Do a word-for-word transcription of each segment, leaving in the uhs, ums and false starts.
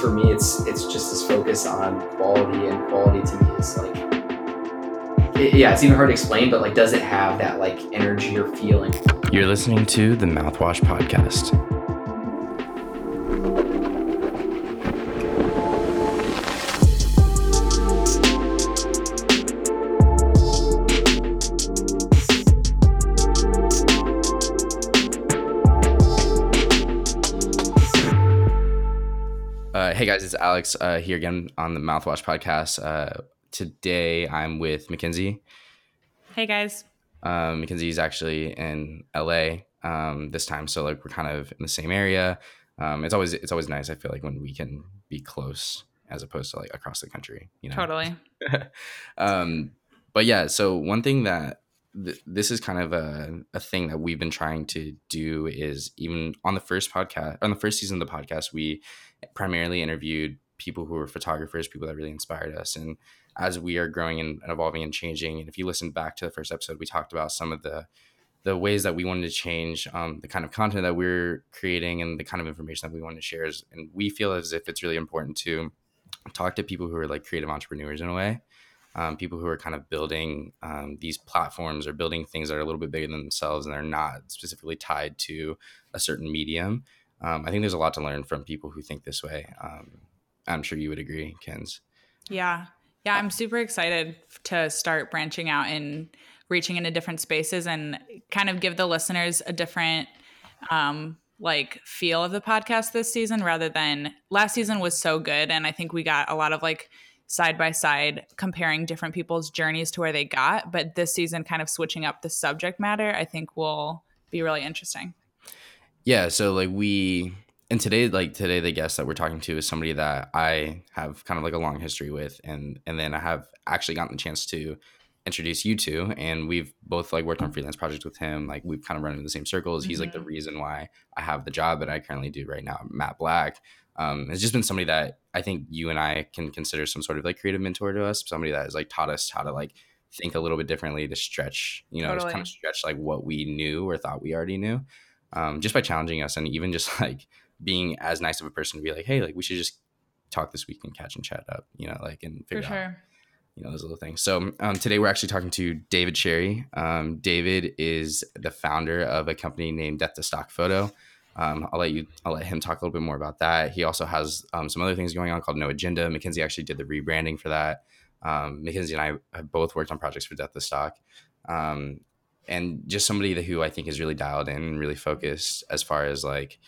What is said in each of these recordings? for me, it's it's just this focus on quality, and quality to me is like, it, yeah, it's even hard to explain, but like, does it have that like energy or feeling? You're listening to the Mouthwash Podcast. Hey guys, it's Alex uh, here again on the Mouthwash Podcast. Uh, today I'm with Mackenzie. Hey guys. Um, Mackenzie's actually in L A um, this time, so like we're kind of in the same area. Um, it's always it's always nice. I feel like when we can be close as opposed to like across the country. You know? Totally. um, but yeah, so one thing that th- this is kind of a a thing that we've been trying to do is even on the first podcast on the first season of the podcast we primarily interviewed people who were photographers, people that really inspired us. And as we are growing and evolving and changing, and if you listen back to the first episode, we talked about some of the the ways that we wanted to change um, the kind of content that we're creating and the kind of information that we wanted to share. And we feel as if it's really important to talk to people who are like creative entrepreneurs in a way, um, people who are kind of building um, these platforms or building things that are a little bit bigger than themselves and they're not specifically tied to a certain medium. Um, I think there's a lot to learn from people who think this way. Um, I'm sure you would agree, Kenz. Yeah. Yeah, I'm super excited to start branching out and reaching into different spaces and kind of give the listeners a different um, like feel of the podcast this season rather than last season was so good. And I think we got a lot of like side-by-side comparing different people's journeys to where they got. But this season kind of switching up the subject matter, I think will be really interesting. Yeah, so like we and today, like today, the guest that we're talking to is somebody that I have kind of like a long history with, and and then I have actually gotten the chance to introduce you to, and we've both like worked on freelance projects with him. Like we've kind of run into the same circles. Mm-hmm. He's like the reason why I have the job that I currently do right now. Matt Black um, has just been somebody that I think you and I can consider some sort of like creative mentor to us. Somebody that has like taught us how to like think a little bit differently, to stretch, you know, totally. Kind of stretch like what we knew or thought we already knew. Um, just by challenging us and even just like being as nice of a person to be like, hey, like we should just talk this week and catch and chat up, you know, like and figure For sure. out, you know, those little things. So um, today we're actually talking to David Sherry. Um, David is the founder of a company named Death to Stock Photo. Um, I'll let you, I'll let him talk a little bit more about that. He also has um, some other things going on called No Agenda. Mackenzie actually did the rebranding for that. Um, Mackenzie and I have both worked on projects for Death to Stock. Um, And just somebody that, who I think is really dialed in and really focused as far as like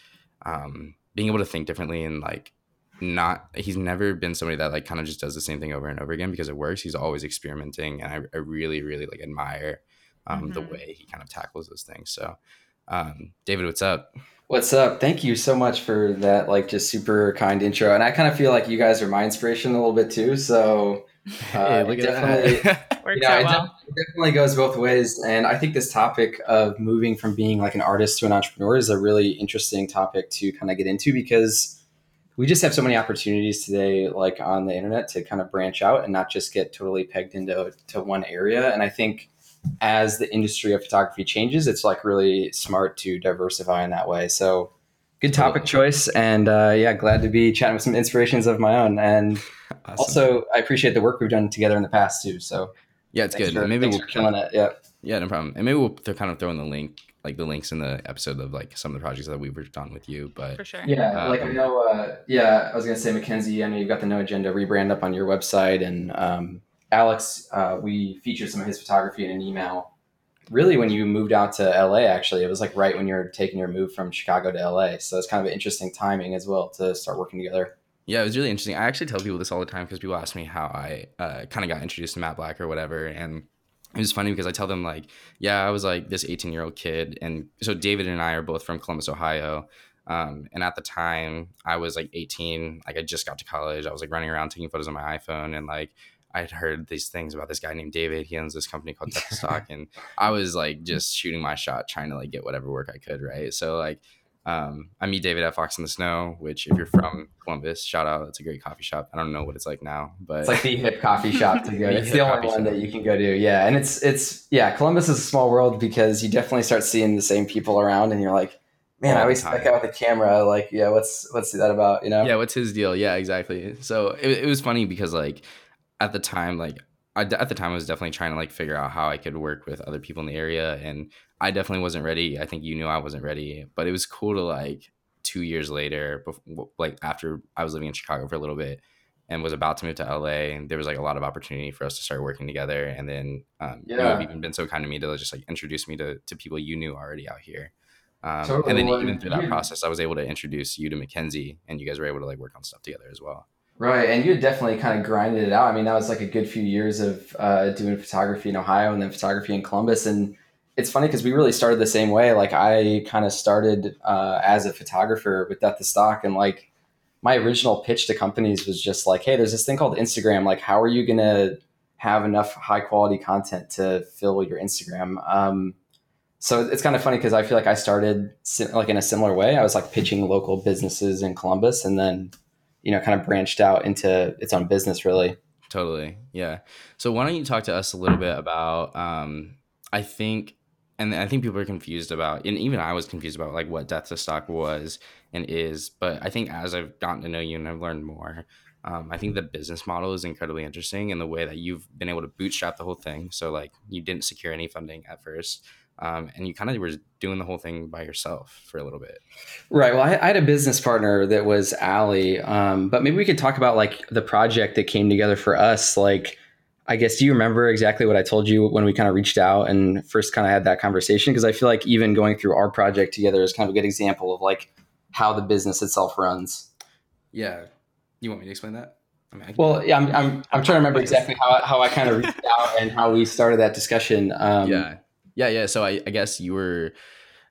um, being able to think differently and like not, he's never been somebody that like kind of just does the same thing over and over again because it works. He's always experimenting. And I, I really, really like admire um, mm-hmm. the way he kind of tackles those things. So um, David, what's up? What's up? Thank you so much for that, like just super kind intro. And I kind of feel like you guys are my inspiration a little bit too. So uh, hey, definitely. Works yeah, out it, well. de- it definitely goes both ways. And I think this topic of moving from being like an artist to an entrepreneur is a really interesting topic to kind of get into because we just have so many opportunities today, like on the internet, to kind of branch out and not just get totally pegged into to one area. And I think as the industry of photography changes, it's like really smart to diversify in that way. So good topic choice. And uh, yeah, glad to be chatting with some inspirations of my own. And awesome. Also, I appreciate the work we've done together in the past too. So yeah, it's thanks good. For, maybe we'll kind of, it. Yeah. yeah, no problem. And maybe we'll th- kind of throw in the link, like the links in the episode of like some of the projects that we've worked on with you. But for sure. Yeah, um, like I know. Uh, yeah, I was gonna say, Mackenzie, I know you've got the No Agenda rebrand up on your website, and um, Alex, uh, we featured some of his photography in an email. Really, when you moved out to L A, actually, it was like right when you were taking your move from Chicago to L A. So it's kind of an interesting timing as well to start working together. Yeah, it was really interesting. I actually tell people this all the time because people ask me how I uh, kind of got introduced to Matt Black or whatever. And it was funny because I tell them like, yeah, I was like this eighteen-year-old kid. And so David and I are both from Columbus, Ohio. Um, and at the time I was like eighteen, like I just got to college. I was like running around taking photos on my iPhone. And like I had heard these things about this guy named David. He owns this company called Death to Stock. And I was like just shooting my shot, trying to like get whatever work I could, right? So like Um, I meet David at Fox in the Snow, which if you're from Columbus, shout out, it's a great coffee shop. I don't know what it's like now, but it's like the hip coffee shop to go. It's the only one that you can go to. Yeah. And it's, it's, yeah, Columbus is a small world because you definitely start seeing the same people around and you're like, man, I always that guy with the camera. Like, yeah, what's what's that about? You know? Yeah, what's his deal? Yeah, exactly. So it it was funny because like at the time, like I, at the time I was definitely trying to like figure out how I could work with other people in the area, and I definitely wasn't ready. I think you knew I wasn't ready, but it was cool to like two years later, before, like after I was living in Chicago for a little bit and was about to move to L A, and there was like a lot of opportunity for us to start working together. And then um, yeah. you have even been so kind to me to just like introduce me to, to people you knew already out here. Um, totally. And then well, even through that process, I was able to introduce you to Mackenzie, and you guys were able to like work on stuff together as well. Right. And you definitely kind of grinded it out. I mean, that was like a good few years of uh, doing photography in Ohio and then photography in Columbus. And it's funny because we really started the same way. Like I kind of started uh, as a photographer with Death to Stock, and like my original pitch to companies was just like, hey, there's this thing called Instagram. Like, how are you going to have enough high quality content to fill your Instagram? Um, so it's kind of funny because I feel like I started like in a similar way. I was like pitching local businesses in Columbus, and then, you know, kind of branched out into its own business really. Totally. Yeah. So why don't you talk to us a little bit about, um, I think, and I think people are confused about, and even I was confused about like what Death to Stock was and is, but I think as I've gotten to know you and I've learned more, um, I think the business model is incredibly interesting, and the way that you've been able to bootstrap the whole thing. So like you didn't secure any funding at first, um, and you kind of were doing the whole thing by yourself for a little bit. Right. Well, I, I had a business partner that was Allie, um, but maybe we could talk about like the project that came together for us. Like, I guess, do you remember exactly what I told you when we kind of reached out and first kind of had that conversation? Because I feel like even going through our project together is kind of a good example of like how the business itself runs. Yeah. You want me to explain that? I mean, I well, yeah, I'm, I'm, I'm trying to remember exactly how, how I kind of reached out and how we started that discussion. Um, yeah. Yeah. Yeah. So I, I guess you were,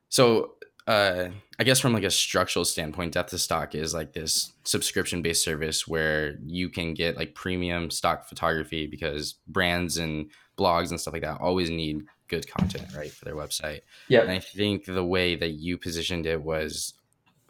so uh, I guess from like a structural standpoint, Death to Stock is like this subscription-based service where you can get like premium stock photography because brands and blogs and stuff like that always need good content, right, for their website. Yeah. And I think the way that you positioned it was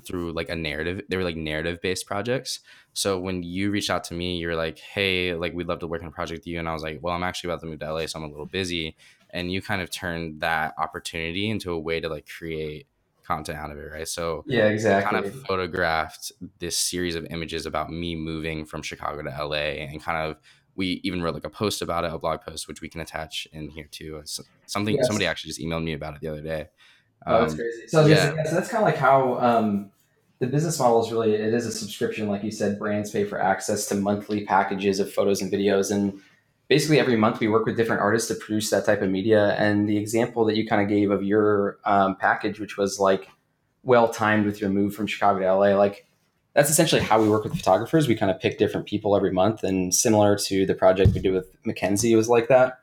through like a narrative. They were like narrative-based projects. So when you reached out to me, you were like, hey, like we'd love to work on a project with you. And I was like, well, I'm actually about to move to L A, so I'm a little busy. And you kind of turned that opportunity into a way to like create content out of it, right? So yeah, exactly. I kind of photographed this series of images about me moving from Chicago to L A, and kind of we even wrote like a post about it, a blog post, which we can attach in here too. It's something yes. somebody actually just emailed me about it the other day. Oh, um, that's crazy. So, yeah. Just, yeah, so that's kind of like how um, the business model is really. It is a subscription, like you said. Brands pay for access to monthly packages of photos and videos, and basically every month we work with different artists to produce that type of media. And the example that you kind of gave of your um, package, which was like well-timed with your move from Chicago to L A, like that's essentially how we work with photographers. We kind of pick different people every month, and similar to the project we did with Mackenzie, it was like that.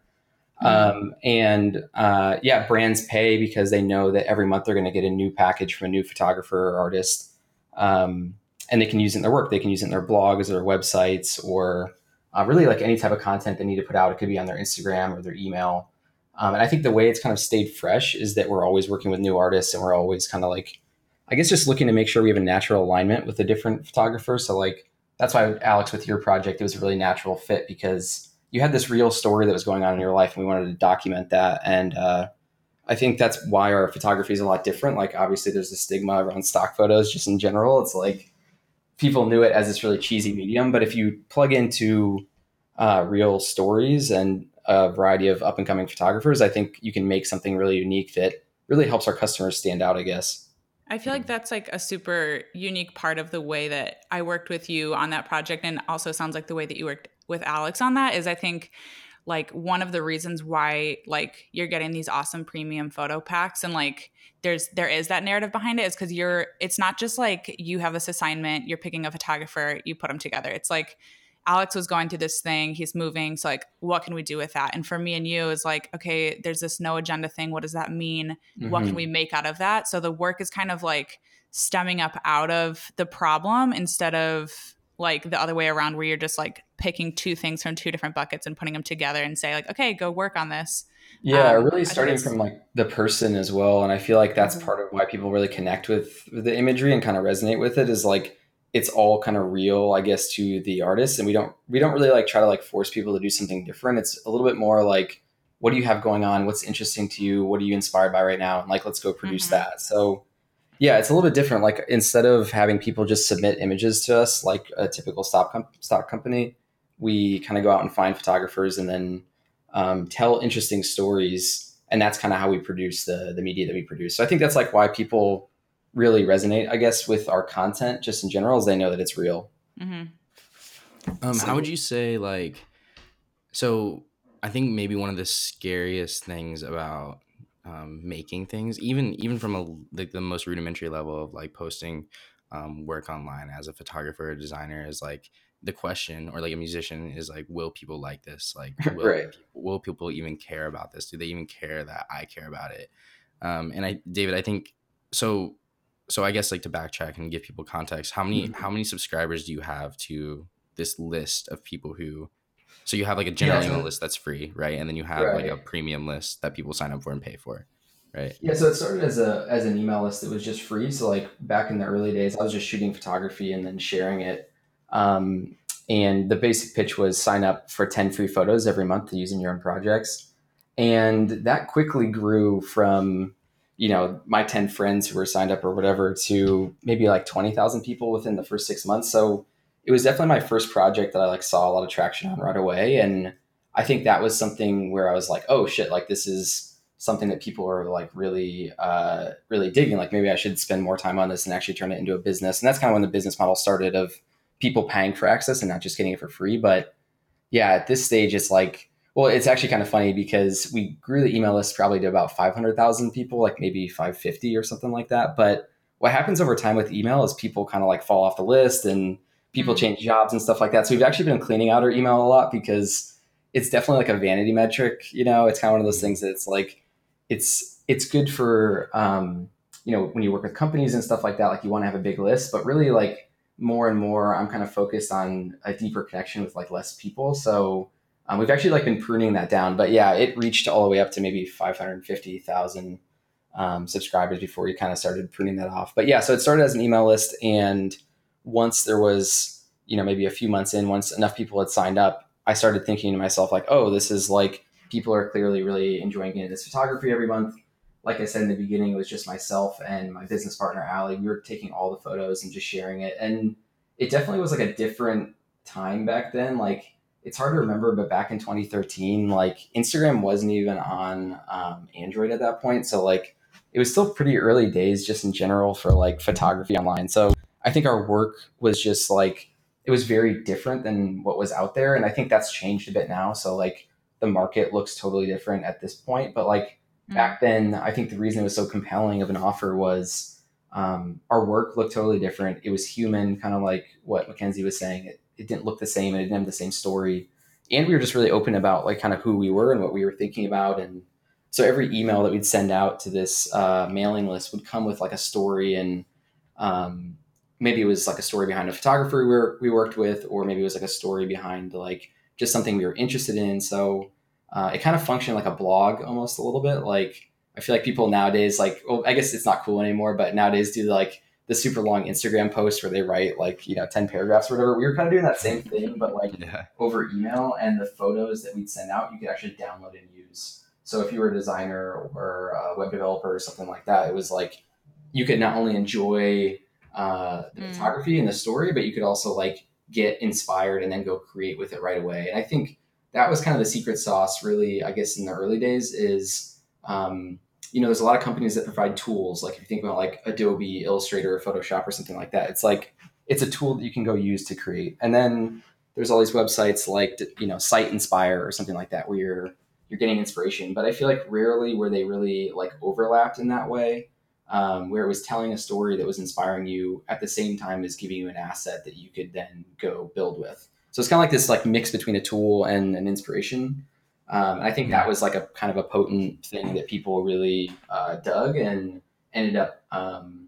Mm-hmm. Um, and uh, yeah, brands pay because they know that every month they're going to get a new package from a new photographer or artist. Um, and they can use it in their work. They can use it in their blogs or their websites, or Uh, really like any type of content they need to put out. It could be on their Instagram or their email. Um, and I think the way it's kind of stayed fresh is that we're always working with new artists, and we're always kind of like, I guess, just looking to make sure we have a natural alignment with the different photographers. So like, that's why, Alex, with your project, it was a really natural fit because you had this real story that was going on in your life, and we wanted to document that. And uh, I think that's why our photography is a lot different. Like, obviously there's a stigma around stock photos just in general. It's like, people knew it as this really cheesy medium, but if you plug into uh, real stories and a variety of up and coming photographers, I think you can make something really unique that really helps our customers stand out, I guess. I feel like that's like a super unique part of the way that I worked with you on that project. And also sounds like the way that you worked with Alex on that is, I think, like one of the reasons why like you're getting these awesome premium photo packs, and like there's there is that narrative behind it, is because you're it's not just like you have this assignment, you're picking a photographer, you put them together. It's like Alex was going through this thing, he's moving, so like what can we do with that? And for me and you is like, okay, there's this no agenda thing, what does that mean? Mm-hmm. What can we make out of that? So the work is kind of like stemming up out of the problem instead of like the other way around, where you're just like picking two things from two different buckets and putting them together and say like, okay, go work on this. Yeah. Um, really starting from like the person as well. And I feel like that's part of why people really connect with the imagery and kind of resonate with it, is like, it's all kind of real, I guess, to the artist. And we don't, we don't really like try to like force people to do something different. It's a little bit more like, what do you have going on? What's interesting to you? What are you inspired by right now? And like, let's go produce mm-hmm. that. So Yeah, it's a little bit different. Like, instead of having people just submit images to us like a typical stock, com- stock company, we kind of go out and find photographers and then um, tell interesting stories. And that's kind of how we produce the the media that we produce. So I think that's like why people really resonate, I guess, with our content just in general, is they know that it's real. Mm-hmm. Um, so, how would you say, like, so I think maybe one of the scariest things about Um, making things, even even from a, like the most rudimentary level of like posting um, work online as a photographer or designer, is like the question, or like a musician, is like, will people like this? Like, will, right. will people even care about this? Do they even care that I care about it? Um, and I, David, I think so. So I guess like to backtrack and give people context, how many mm-hmm. how many subscribers do you have to this list of people who? So you have like a general yeah. email list that's free, right? And then you have right. like a premium list that people sign up for and pay for, right? Yeah, so it started as a as an email list that was just free. So like back in the early days, I was just shooting photography and then sharing it. Um, and the basic pitch was sign up for ten free photos every month to use in your own projects. And that quickly grew from, you know, my ten friends who were signed up or whatever to maybe like twenty thousand people within the first six months. So it was definitely my first project that I like saw a lot of traction on right away. And I think that was something where I was like, oh shit, like this is something that people are like really, uh, really digging. Like maybe I should spend more time on this and actually turn it into a business. And that's kind of when the business model started of people paying for access and not just getting it for free. But yeah, at this stage, it's like, well, it's actually kind of funny because we grew the email list probably to about five hundred thousand people, like maybe five fifty or something like that. But what happens over time with email is people kind of like fall off the list and people change jobs and stuff like that. So we've actually been cleaning out our email a lot because it's definitely like a vanity metric. You know, it's kind of one of those things that it's like, it's, it's good for, um, you know, when you work with companies and stuff like that, like you want to have a big list, but really like more and more, I'm kind of focused on a deeper connection with like less people. So um, we've actually like been pruning that down, but yeah, it reached all the way up to maybe five hundred fifty thousand um, subscribers before we kind of started pruning that off. But yeah, so it started as an email list, and once there was, you know, maybe a few months in, once enough people had signed up, I started thinking to myself like, oh, this is like, people are clearly really enjoying getting this photography every month. Like I said in the beginning, it was just myself and my business partner, Allie. We were taking all the photos and just sharing it. And it definitely was like a different time back then. Like, it's hard to remember, but back in twenty thirteen, like Instagram wasn't even on um, Android at that point. So like, it was still pretty early days just in general for like photography online. So I think our work was just like, it was very different than what was out there. And I think that's changed a bit now. So like the market looks totally different at this point. But like mm-hmm. back then, I think the reason it was so compelling of an offer was um, our work looked totally different. It was human, kind of like what Mackenzie was saying. It, it didn't look the same and it didn't have the same story. And we were just really open about like kind of who we were and what we were thinking about. And so every email that we'd send out to this uh, mailing list would come with like a story, and um maybe it was like a story behind a photographer we, were, we worked with, or maybe it was like a story behind like just something we were interested in. So uh, it kind of functioned like a blog almost a little bit. Like, I feel like people nowadays, like, well, I guess it's not cool anymore, but nowadays do like the super long Instagram posts where they write like, you know, ten paragraphs or whatever. We were kind of doing that same thing, but like yeah. over email, and the photos that we'd send out, you could actually download and use. So if you were a designer or a web developer or something like that, it was like, you could not only enjoy Uh, the mm. photography and the story, but you could also like get inspired and then go create with it right away. And I think that was kind of the secret sauce, really, I guess, in the early days is, um, you know, there's a lot of companies that provide tools. Like if you think about like Adobe Illustrator or Photoshop or something like that, it's like, it's a tool that you can go use to create. And then there's all these websites like, you know, Site Inspire or something like that, where you're, you're getting inspiration. But I feel like rarely were they really like overlapped in that way. Um, where it was telling a story that was inspiring you at the same time as giving you an asset that you could then go build with. So it's kind of like this like mix between a tool and an inspiration. Um, and I think that was like a kind of a potent thing that people really uh, dug and ended up, um,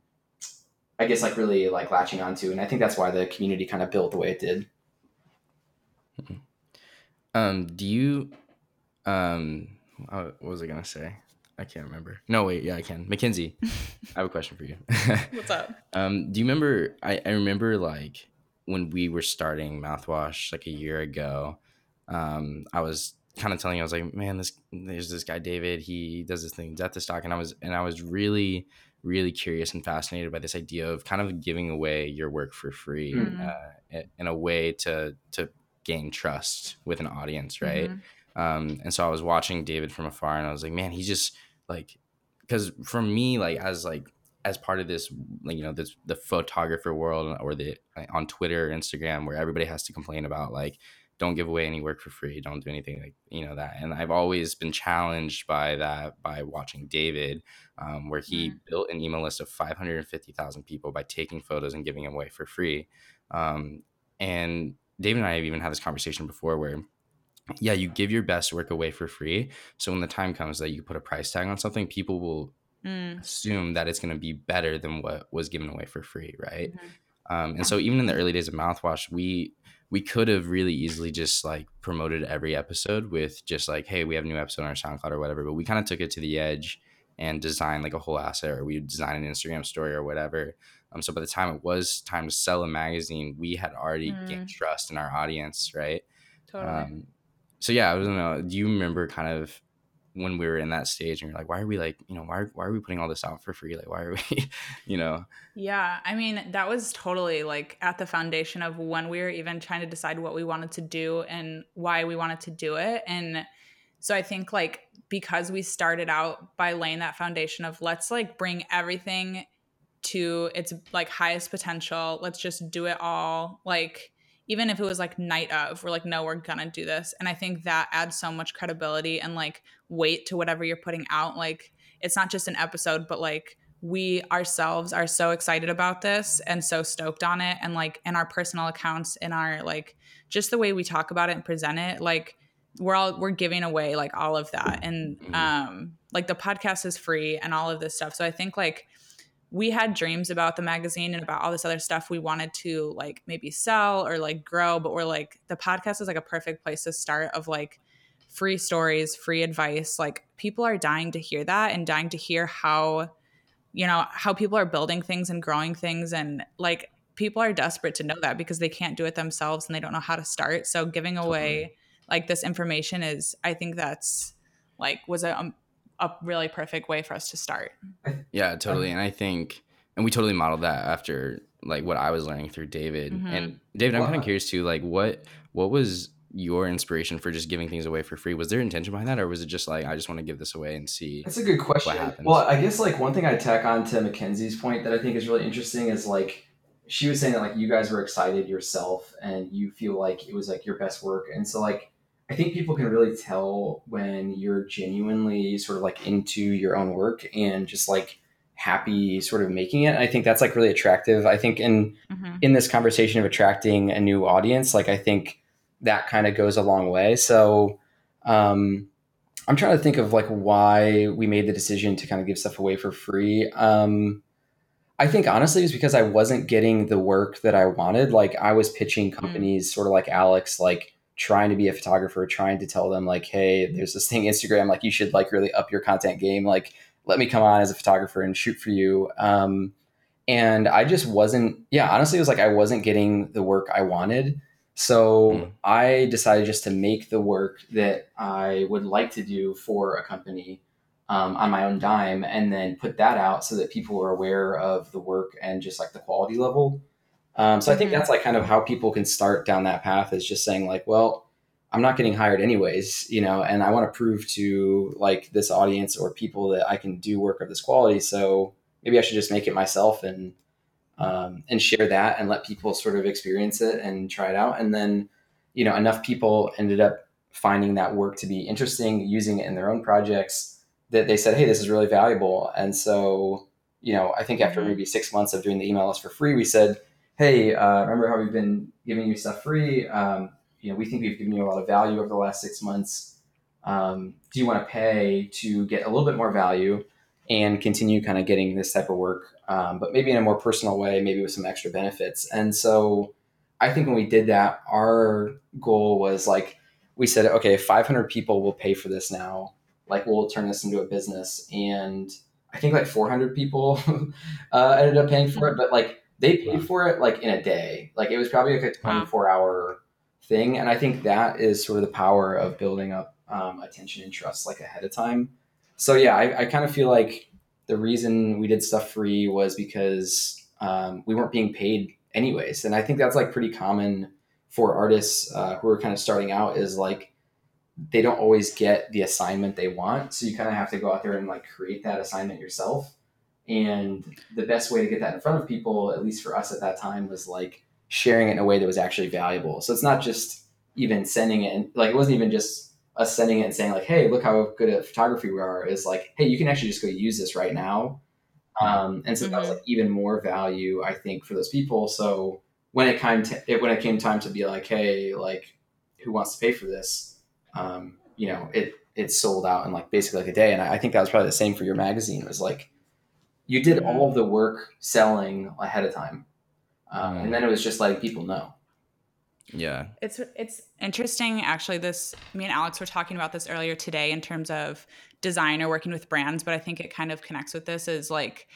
I guess, like really like latching onto. And I think that's why the community kind of built the way it did. Um, do you, um, what was I going to say? I can't remember. No, wait. Yeah, I can. Mackenzie, I have a question for you. What's up? Um, do you remember? I, I remember like when we were starting Mouthwash like a year ago. Um, I was kind of telling you, I was like, man, this there's this guy David. He does this thing, Death to Stock, and I was and I was really really curious and fascinated by this idea of kind of giving away your work for free, mm-hmm. uh, in a way to to gain trust with an audience, right? Mm-hmm. Um, and so I was watching David from afar, and I was like, man, he just like, because for me, like as like as part of this, like, you know, this the photographer world, or the like, on Twitter, or Instagram, where everybody has to complain about like, don't give away any work for free, don't do anything like, you know, that. And I've always been challenged by that, by watching David, um, where he yeah. built an email list of five hundred fifty thousand people by taking photos and giving them away for free. Um, and David and I have even had this conversation before where, yeah, you give your best work away for free. So when the time comes that you put a price tag on something, people will mm. assume that it's going to be better than what was given away for free, right? Mm-hmm. Um, and so even in the early days of Mouthwash, we... we could have really easily just like promoted every episode with just like, hey, we have a new episode on our SoundCloud or whatever, but we kind of took it to the edge and designed like a whole asset, or we designed an Instagram story or whatever. Um, so by the time it was time to sell a magazine, we had already mm. gained trust in our audience, right? Totally. Um, so yeah, I don't know. Do you remember kind of when we were in that stage and you're like, why are we like, you know, why why are we putting all this out for free? Like, why are we, you know? Yeah. I mean, that was totally like at the foundation of when we were even trying to decide what we wanted to do and why we wanted to do it. And so I think like, because we started out by laying that foundation of let's like bring everything to its like highest potential. Let's just do it all. Like, even if it was like night of, we're like, no, we're going to do this. And I think that adds so much credibility and like weight to whatever you're putting out. Like it's not just an episode, but like we ourselves are so excited about this and so stoked on it. And like in our personal accounts, in our like just the way we talk about it and present it, like we're all we're giving away like all of that. And mm-hmm. um, like the podcast is free and all of this stuff. So I think like we had dreams about the magazine and about all this other stuff we wanted to like maybe sell or like grow, but we're like, the podcast is like a perfect place to start of like free stories, free advice. Like people are dying to hear that and dying to hear how, you know, how people are building things and growing things. And like people are desperate to know that because they can't do it themselves and they don't know how to start. So giving away mm-hmm. like this information is, I think that's like, was a, um, a really perfect way for us to start. Yeah, totally. And I think, and we totally modeled that after like what I was learning through David. Mm-hmm. And David, I'm wow. kind of curious too, like what, what was your inspiration for just giving things away for free? Was there intention behind that? Or was it just like, I just want to give this away and see? That's a good question. Well, I guess like one thing I tack on to Mackenzie's point that I think is really interesting is like, she was saying that like you guys were excited yourself and you feel like it was like your best work. And so like, I think people can really tell when you're genuinely sort of like into your own work and just like happy sort of making it. I think that's like really attractive. I think in, mm-hmm. in this conversation of attracting a new audience, like I think that kind of goes a long way. So um, I'm trying to think of like why we made the decision to kind of give stuff away for free. Um, I think honestly it was because I wasn't getting the work that I wanted. Like I was pitching companies mm-hmm. sort of like Alex, like, trying to be a photographer, trying to tell them like, hey, there's this thing, Instagram, like you should like really up your content game. Like, let me come on as a photographer and shoot for you. Um, and I just wasn't, yeah, honestly, it was like, I wasn't getting the work I wanted. So mm. I decided just to make the work that I would like to do for a company um, on my own dime and then put that out so that people are aware of the work and just like the quality level. Um, so I think that's like kind of how people can start down that path is just saying like, well, I'm not getting hired anyways, you know, and I want to prove to like this audience or people that I can do work of this quality. So maybe I should just make it myself and, um, and share that and let people sort of experience it and try it out. And then, you know, enough people ended up finding that work to be interesting, using it in their own projects that they said, hey, this is really valuable. And so, you know, I think after maybe six months of doing the email list for free, we said, hey, uh, remember how we've been giving you stuff free? Um, you know, we think we've given you a lot of value over the last six months. Um, do you want to pay to get a little bit more value and continue kind of getting this type of work, um, but maybe in a more personal way, maybe with some extra benefits? And so I think when we did that, our goal was like, we said, okay, five hundred people will pay for this now. Like we'll turn this into a business. And I think like four hundred people uh, ended up paying for it, but like, they paid for it like in a day. Like it was probably like a twenty-four hour thing. And I think that is sort of the power of building up um, attention and trust like ahead of time. So yeah, I, I kind of feel like the reason we did stuff free was because um, we weren't being paid anyways. And I think that's like pretty common for artists uh, who are kind of starting out, is like, they don't always get the assignment they want. So you kind of have to go out there and like create that assignment yourself. And the best way to get that in front of people, at least for us at that time, was like sharing it in a way that was actually valuable. So it's not just even sending it. And like, it wasn't even just us sending it and saying like, hey, look how good at photography we are. It's like, hey, you can actually just go use this right now. Um, and so mm-hmm. that was like even more value, I think, for those people. So when it came to, it, when it came time to be like, hey, like who wants to pay for this? Um, you know, it, it sold out in like basically like a day. And I, I think that was probably the same for your magazine. It was like, you did all of the work selling ahead of time. Um, and then it was just letting people know. Yeah. It's it's interesting, actually. This, me and Alex were talking about this earlier today in terms of design or working with brands, but I think it kind of connects with this, is like,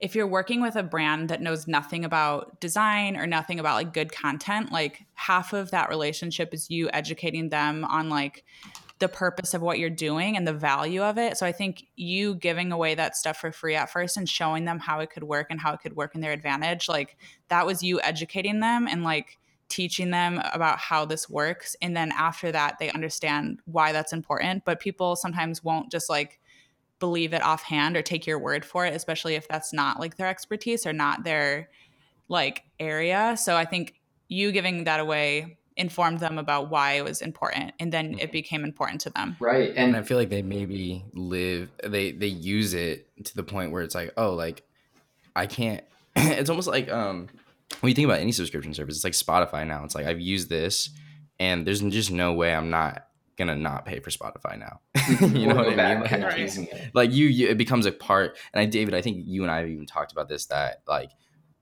if you're working with a brand that knows nothing about design or nothing about like good content, like half of that relationship is you educating them on like the purpose of what you're doing and the value of it. So I think you giving away that stuff for free at first and showing them how it could work and how it could work in their advantage, like that was you educating them and like teaching them about how this works. And then after that, they understand why that's important. But people sometimes won't just like believe it offhand or take your word for it, especially if that's not like their expertise or not their like area. So I think you giving that away informed them about why it was important, and then it became important to them. Right. And, and I feel like they maybe live, they, they use it to the point where it's like, oh, like I can't, it's almost like, um, when you think about any subscription service, it's like Spotify now. It's like, I've used this and there's just no way I'm not going to not pay for Spotify now. you know what I mean? Like, right. like you, you, it becomes a part. And I, David, I think you and I have even talked about this, that like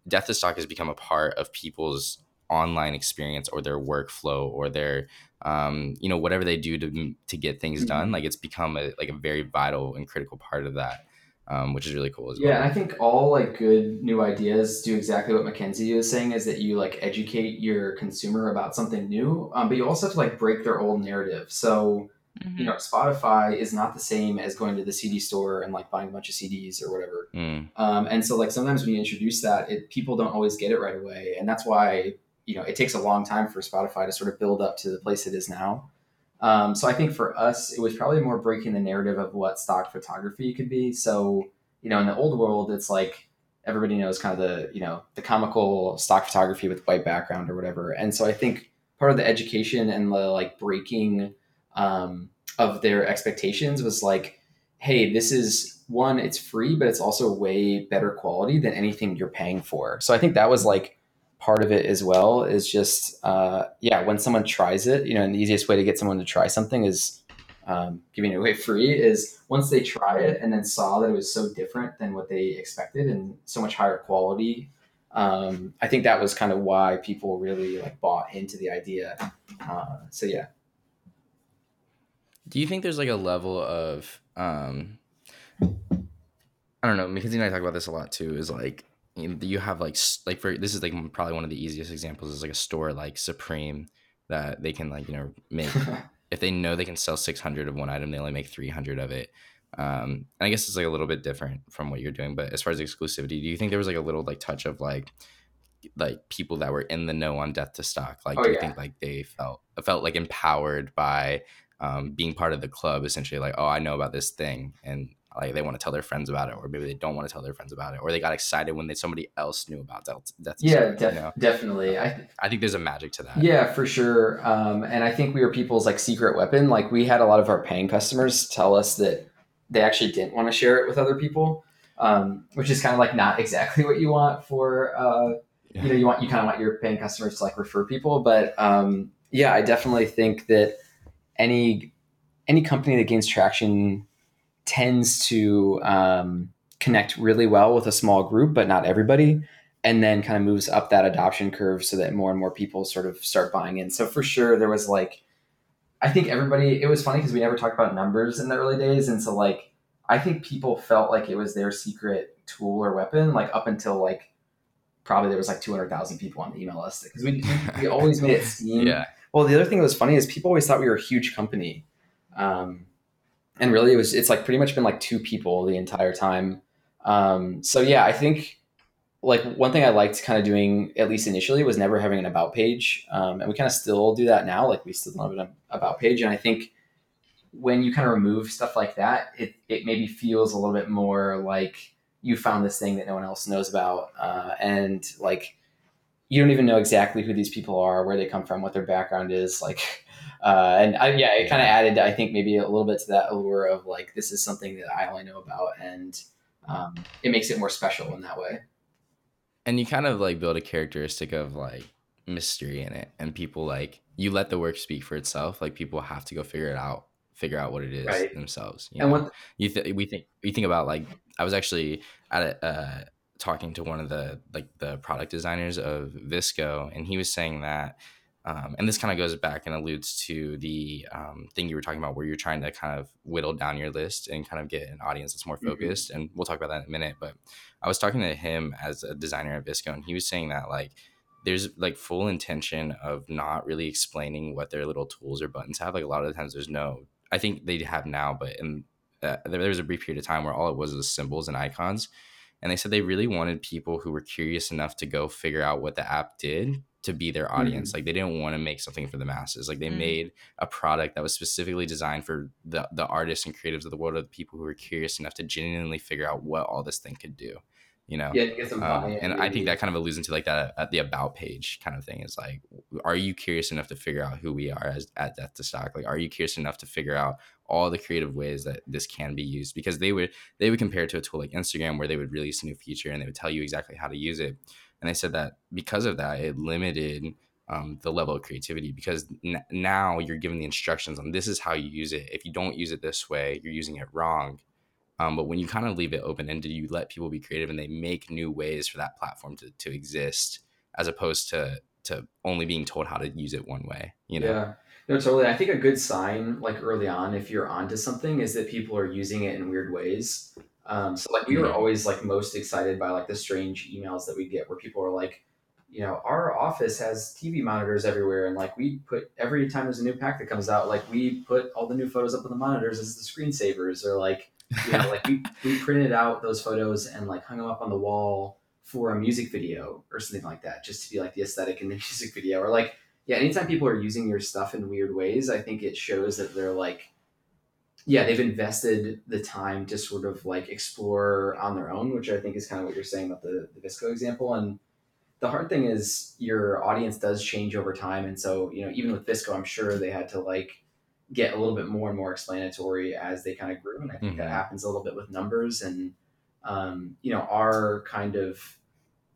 Death to Stock has become a part of people's online experience or their workflow or their um you know whatever they do to to get things mm-hmm. done. Like it's become a like a very vital and critical part of that, um which is really cool as yeah, well. Yeah, I think all like good new ideas do exactly what Mackenzie was saying, is that you like educate your consumer about something new, um, but you also have to like break their old narrative. So mm-hmm. you know, Spotify is not the same as going to the C D store and like buying a bunch of C Ds or whatever. Mm. Um, and so like sometimes when you introduce that, it people don't always get it right away, and that's why, you know, it takes a long time for Spotify to sort of build up to the place it is now. Um, so I think for us, it was probably more breaking the narrative of what stock photography could be. So, you know, in the old world, it's like everybody knows kind of the, you know, the comical stock photography with white background or whatever. And so I think part of the education and the like breaking um, of their expectations was like, hey, this is one, it's free, but it's also way better quality than anything you're paying for. So I think that was like, part of it as well is just, uh, yeah, when someone tries it, you know, and the easiest way to get someone to try something is um, giving it away free, is once they try it and then saw that it was so different than what they expected and so much higher quality. Um, I think that was kind of why people really like bought into the idea. Uh, so, yeah. Do you think there's like a level of, um, I don't know, Mackenzie and I talk about this a lot too, is like, you have like like for this is like probably one of the easiest examples is like a store like Supreme that they can like, you know, make if they know they can sell six hundred of one item, they only make three hundred of it. Um, and I guess it's like a little bit different from what you're doing, but as far as exclusivity, do you think there was like a little like touch of like like people that were in the know on Death to Stock? Like, oh, do you yeah. think like they felt felt like empowered by um, being part of the club, essentially? Like, oh, I know about this thing, and like they want to tell their friends about it, or maybe they don't want to tell their friends about it, or they got excited when they, somebody else knew about that. That's yeah, def- you know? definitely. I, th- I think there's a magic to that. Yeah, for sure. Um, and I think we were people's like secret weapon. Like we had a lot of our paying customers tell us that they actually didn't want to share it with other people, um, which is kind of like not exactly what you want for, uh, yeah. you know, you want, you kind of want your paying customers to like refer people. But um, yeah, I definitely think that any, any company that gains traction tends to um, connect really well with a small group, but not everybody, and then kind of moves up that adoption curve so that more and more people sort of start buying in. So for sure, there was like, I think everybody, it was funny because we never talked about numbers in the early days. And so like, I think people felt like it was their secret tool or weapon, like up until like, probably there was like two hundred thousand people on the email list, because we, we always made it seem. Yeah. Well, the other thing that was funny is people always thought we were a huge company. Um, And really, it was it's like pretty much been like two people the entire time. Um, so yeah, I think like one thing I liked kind of doing, at least initially, was never having an about page. Um, and we kind of still do that now. Like we still don't have an about page. And I think when you kind of remove stuff like that, it, it maybe feels a little bit more like you found this thing that no one else knows about. Uh, and like, you don't even know exactly who these people are, where they come from, what their background is like. Uh, and I, yeah, it kind of added, I think, maybe a little bit to that allure of like, this is something that I only know about. And um, it makes it more special in that way. And you kind of like build a characteristic of like mystery in it, and people like, you let the work speak for itself. Like people have to go figure it out, figure out what it is right. themselves. You and know? What you th- we think, we think about like, I was actually at a, uh, talking to one of the, like the product designers of V S C O, and he was saying that, um, and this kind of goes back and alludes to the um, thing you were talking about where you're trying to kind of whittle down your list and kind of get an audience that's more focused. Mm-hmm. And we'll talk about that in a minute, but I was talking to him as a designer at V S C O, and he was saying that like, there's like full intention of not really explaining what their little tools or buttons have. Like a lot of the times there's no, I think they have now, but in uh, there was a brief period of time where all it was was symbols and icons. And they said they really wanted people who were curious enough to go figure out what the app did to be their audience. Mm-hmm. Like they didn't want to make something for the masses. Like they mm-hmm. made a product that was specifically designed for the, the artists and creatives of the world, of the people who were curious enough to genuinely figure out what all this thing could do, you know? Yeah, get some um, and maybe. I think that kind of alludes into like that at the about page kind of thing is like, are you curious enough to figure out who we are as at Death to Stock? Like, are you curious enough to figure out all the creative ways that this can be used? Because they would, they would compare it to a tool like Instagram where they would release a new feature and they would tell you exactly how to use it. And they said that because of that, it limited um, the level of creativity, because n- now you're given the instructions on this is how you use it. If you don't use it this way, you're using it wrong. Um, but when you kind of leave it open-ended, you let people be creative and they make new ways for that platform to, to exist, as opposed to, to only being told how to use it one way, you know? Yeah. No, totally. I think a good sign, like early on, if you're onto something, is that people are using it in weird ways. Um, so like we were always like most excited by like the strange emails that we get where people are like, you know, our office has T V monitors everywhere. And like we put, every time there's a new pack that comes out, like we put all the new photos up on the monitors as the screensavers, or like, you know, like we, we printed out those photos and like hung them up on the wall for a music video or something like that, just to be like the aesthetic in the music video. Or like, yeah, anytime people are using your stuff in weird ways, I think it shows that they're like, yeah, they've invested the time to sort of like explore on their own, which I think is kind of what you're saying about the, the V S C O example. And the hard thing is your audience does change over time. And so, you know, even with V S C O, I'm sure they had to like get a little bit more and more explanatory as they kind of grew. And I think mm-hmm. that happens a little bit with numbers and, um, you know, our kind of,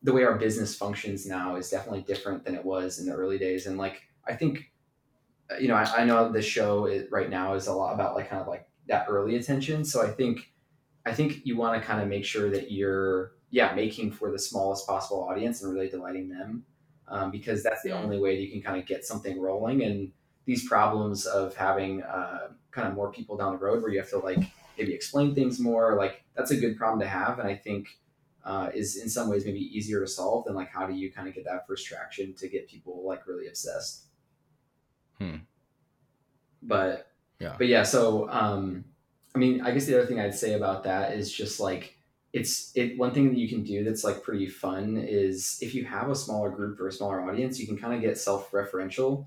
the way our business functions now is definitely different than it was in the early days. And like, I think, you know, I, I know the show is, right now is a lot about like kind of like that early attention. So I think, I think you want to kind of make sure that you're, yeah, making for the smallest possible audience and really delighting them, um, because that's the only way that you can kind of get something rolling. And these problems of having uh, kind of more people down the road where you have to like maybe explain things more, like that's a good problem to have. And I think uh, is in some ways maybe easier to solve than like, how do you kind of get that first traction to get people like really obsessed? Hmm. But yeah, but yeah. So, um, I mean, I guess the other thing I'd say about that is just like, it's it one thing that you can do that's like pretty fun is if you have a smaller group or a smaller audience, you can kind of get self-referential.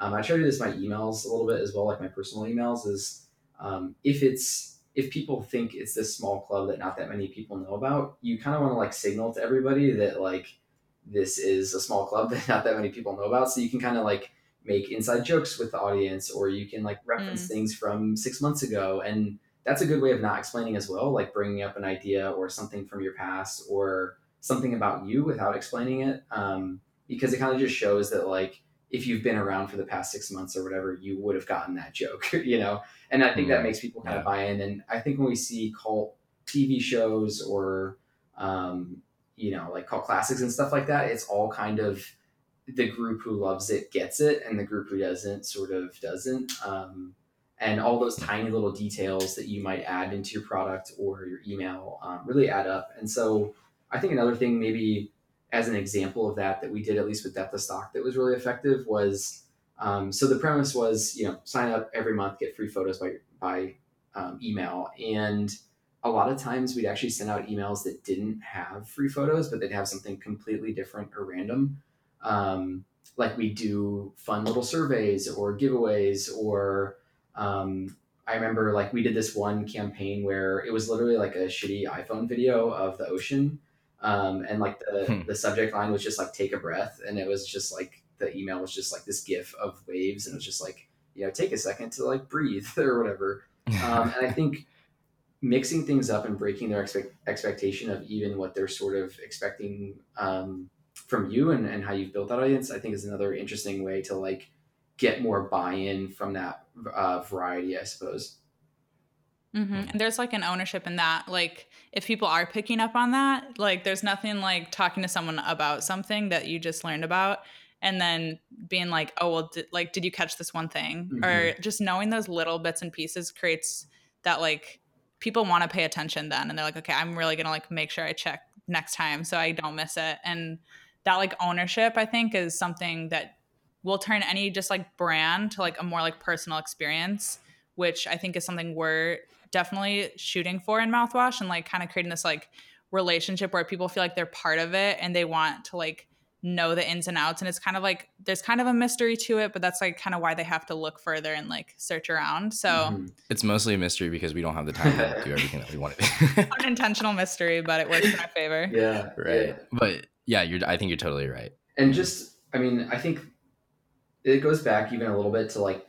Um, I try to do this in my emails a little bit as well, like my personal emails is, um, if it's, if people think it's this small club that not that many people know about, you kind of want to like signal to everybody that like, this is a small club that not that many people know about. So you can kind of like make inside jokes with the audience, or you can like reference mm. things from six months ago. And that's a good way of not explaining as well, like bringing up an idea or something from your past or something about you without explaining it. Um, because it kind of just shows that like, if you've been around for the past six months or whatever, you would have gotten that joke, you know? And I think mm. that makes people kind yeah. of buy in. And I think when we see cult T V shows or, um, you know, like cult classics and stuff like that, it's all kind of, the group who loves it gets it, and the group who doesn't sort of doesn't. Um, and all those tiny little details that you might add into your product or your email um, really add up. And so I think another thing, maybe as an example of that, that we did at least with Death to Stock that was really effective was, um, so the premise was, you know, sign up every month, get free photos by, by um, email. And a a lot of times we'd actually send out emails that didn't have free photos, but they'd have something completely different or random. Um, like we do fun little surveys or giveaways, or um, I remember like we did this one campaign where it was literally like a shitty iPhone video of the ocean. Um, and like the, hmm. the subject line was just like, take a breath. And it was just like, the email was just like this GIF of waves. And it was just like, you know, take a second to like breathe or whatever. Um, and I think mixing things up and breaking their expect- expectation of even what they're sort of expecting um, from you and, and how you've built that audience, I think is another interesting way to like get more buy-in from that uh, variety, I suppose. Mm-hmm. And there's like an ownership in that. Like if people are picking up on that, like there's nothing like talking to someone about something that you just learned about and then being like, oh, well, di- like, did you catch this one thing? Mm-hmm. Or just knowing those little bits and pieces creates that like people want to pay attention then. And they're like, okay, I'm really going to like make sure I check next time so I don't miss it. And that like ownership, I think, is something that will turn any just like brand to like a more like personal experience, which I think is something we're definitely shooting for in Mouthwash, and like kind of creating this like relationship where people feel like they're part of it and they want to like know the ins and outs. And it's kind of like there's kind of a mystery to it, but that's like kind of why they have to look further and like search around. So mm-hmm. It's mostly a mystery because we don't have the time to do everything that we want to do. Unintentional mystery, but it works in our favor. Yeah, right. Yeah. But yeah, you're. I think you're totally right. And just, I mean, I think it goes back even a little bit to like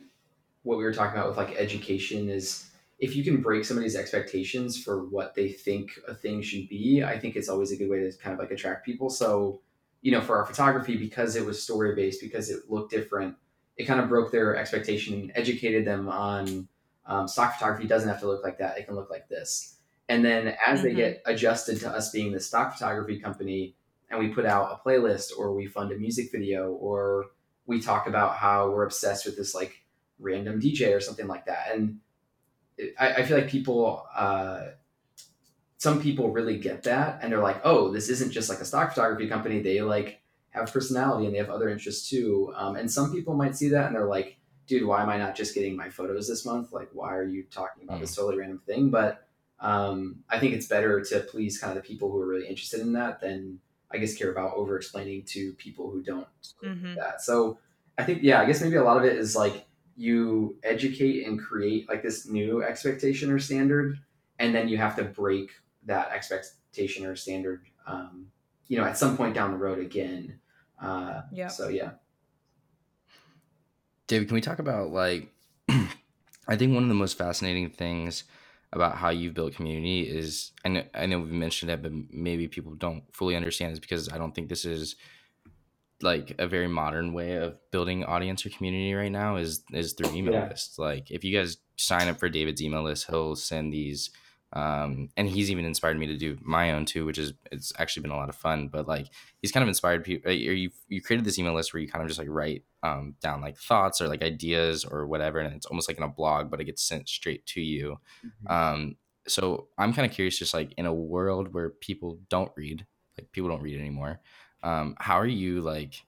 what we were talking about with like education is. If you can break somebody's expectations for what they think a thing should be, I think it's always a good way to kind of like attract people. So, you know, for our photography, because it was story based, because it looked different, it kind of broke their expectation and educated them on um, stock photography doesn't have to look like that. It can look like this. And then as mm-hmm. they get adjusted to us being the stock photography company and we put out a playlist or we fund a music video or we talk about how we're obsessed with this like random D J or something like that. And I, I feel like people, uh, some people really get that and they're like, oh, this isn't just like a stock photography company. They like have personality and they have other interests too. Um, and some people might see that and they're like, dude, why am I not just getting my photos this month? Like, why are you talking about mm. this totally random thing? But um, I think it's better to please kind of the people who are really interested in that than I guess care about over explaining to people who don't mm-hmm. that. So I think, yeah, I guess maybe a lot of it is like, you educate and create like this new expectation or standard, and then you have to break that expectation or standard, um, you know, at some point down the road again. Uh, yeah. So, yeah. David, can we talk about like, I think one of the most fascinating things about how you've built community is, I know, I know we've mentioned that, but maybe people don't fully understand this because I don't think this is like a very modern way of building audience or community right now is is through email yeah. lists. Like if you guys sign up for David's email list, he'll send these um and he's even inspired me to do my own too, which is it's actually been a lot of fun. But like he's kind of inspired people, or you you created this email list where you kind of just like write um down like thoughts or like ideas or whatever, and it's almost like in a blog, but it gets sent straight to you. Mm-hmm. um so I'm kind of curious, just like in a world where people don't read like people don't read anymore, Um, how are you like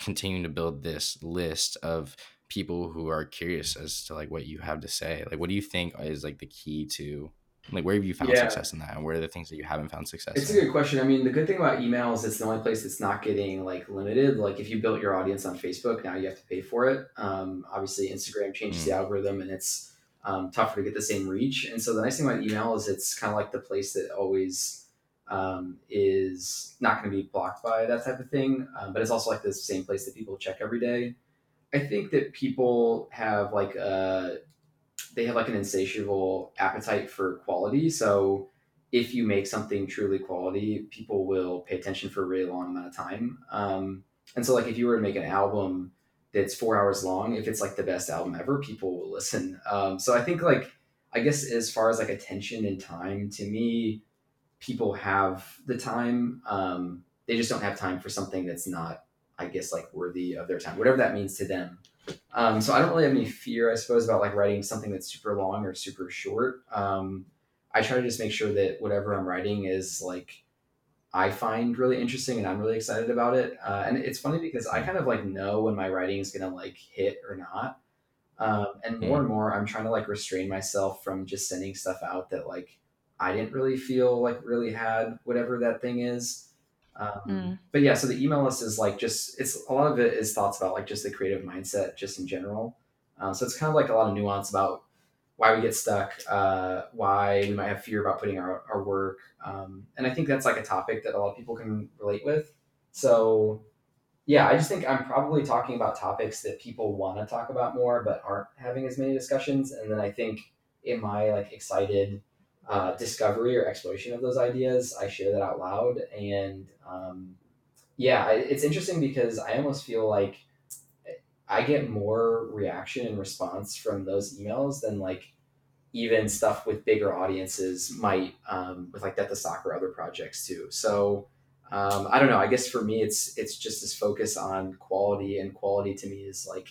continuing to build this list of people who are curious as to like what you have to say? Like, what do you think is like the key to like, where have you found yeah. success in that? And where are the things that you haven't found success? It's in? a good question. I mean, the good thing about email is it's the only place that's not getting like limited. Like if you built your audience on Facebook, now you have to pay for it. Um, obviously Instagram changes mm-hmm. the algorithm and it's um, tougher to get the same reach. And so the nice thing about email is it's kind of like the place that always um, is not going to be blocked by that type of thing. Um, but it's also like the same place that people check every day. I think that people have like, a, they have like an insatiable appetite for quality. So if you make something truly quality, people will pay attention for a really long amount of time. Um, and so like, if you were to make an album that's four hours long, if it's like the best album ever, people will listen. Um, so I think like, I guess as far as like attention and time, to me, people have the time. Um, they just don't have time for something that's not, I guess, like worthy of their time, whatever that means to them. Um, so I don't really have any fear, I suppose, about like writing something that's super long or super short. Um, I try to just make sure that whatever I'm writing is like, I find really interesting and I'm really excited about it. Uh, and it's funny because I kind of like know when my writing is going to like hit or not. Um, and more and more, I'm trying to like restrain myself from just sending stuff out that like I didn't really feel like really had whatever that thing is. Um, mm. But yeah, so the email list is like just, it's a lot of it is thoughts about like just the creative mindset just in general. Uh, so it's kind of like a lot of nuance about why we get stuck, uh, why we might have fear about putting our, our work. Um, and I think that's like a topic that a lot of people can relate with. So yeah, I just think I'm probably talking about topics that people want to talk about more, but aren't having as many discussions. And then I think in my like excited uh, discovery or exploration of those ideas, I share that out loud. And um, yeah, it's interesting because I almost feel like I get more reaction and response from those emails than like even stuff with bigger audiences might um, with like Death to Stock or other projects too. So um, I don't know, I guess for me, it's, it's just this focus on quality, and quality to me is like,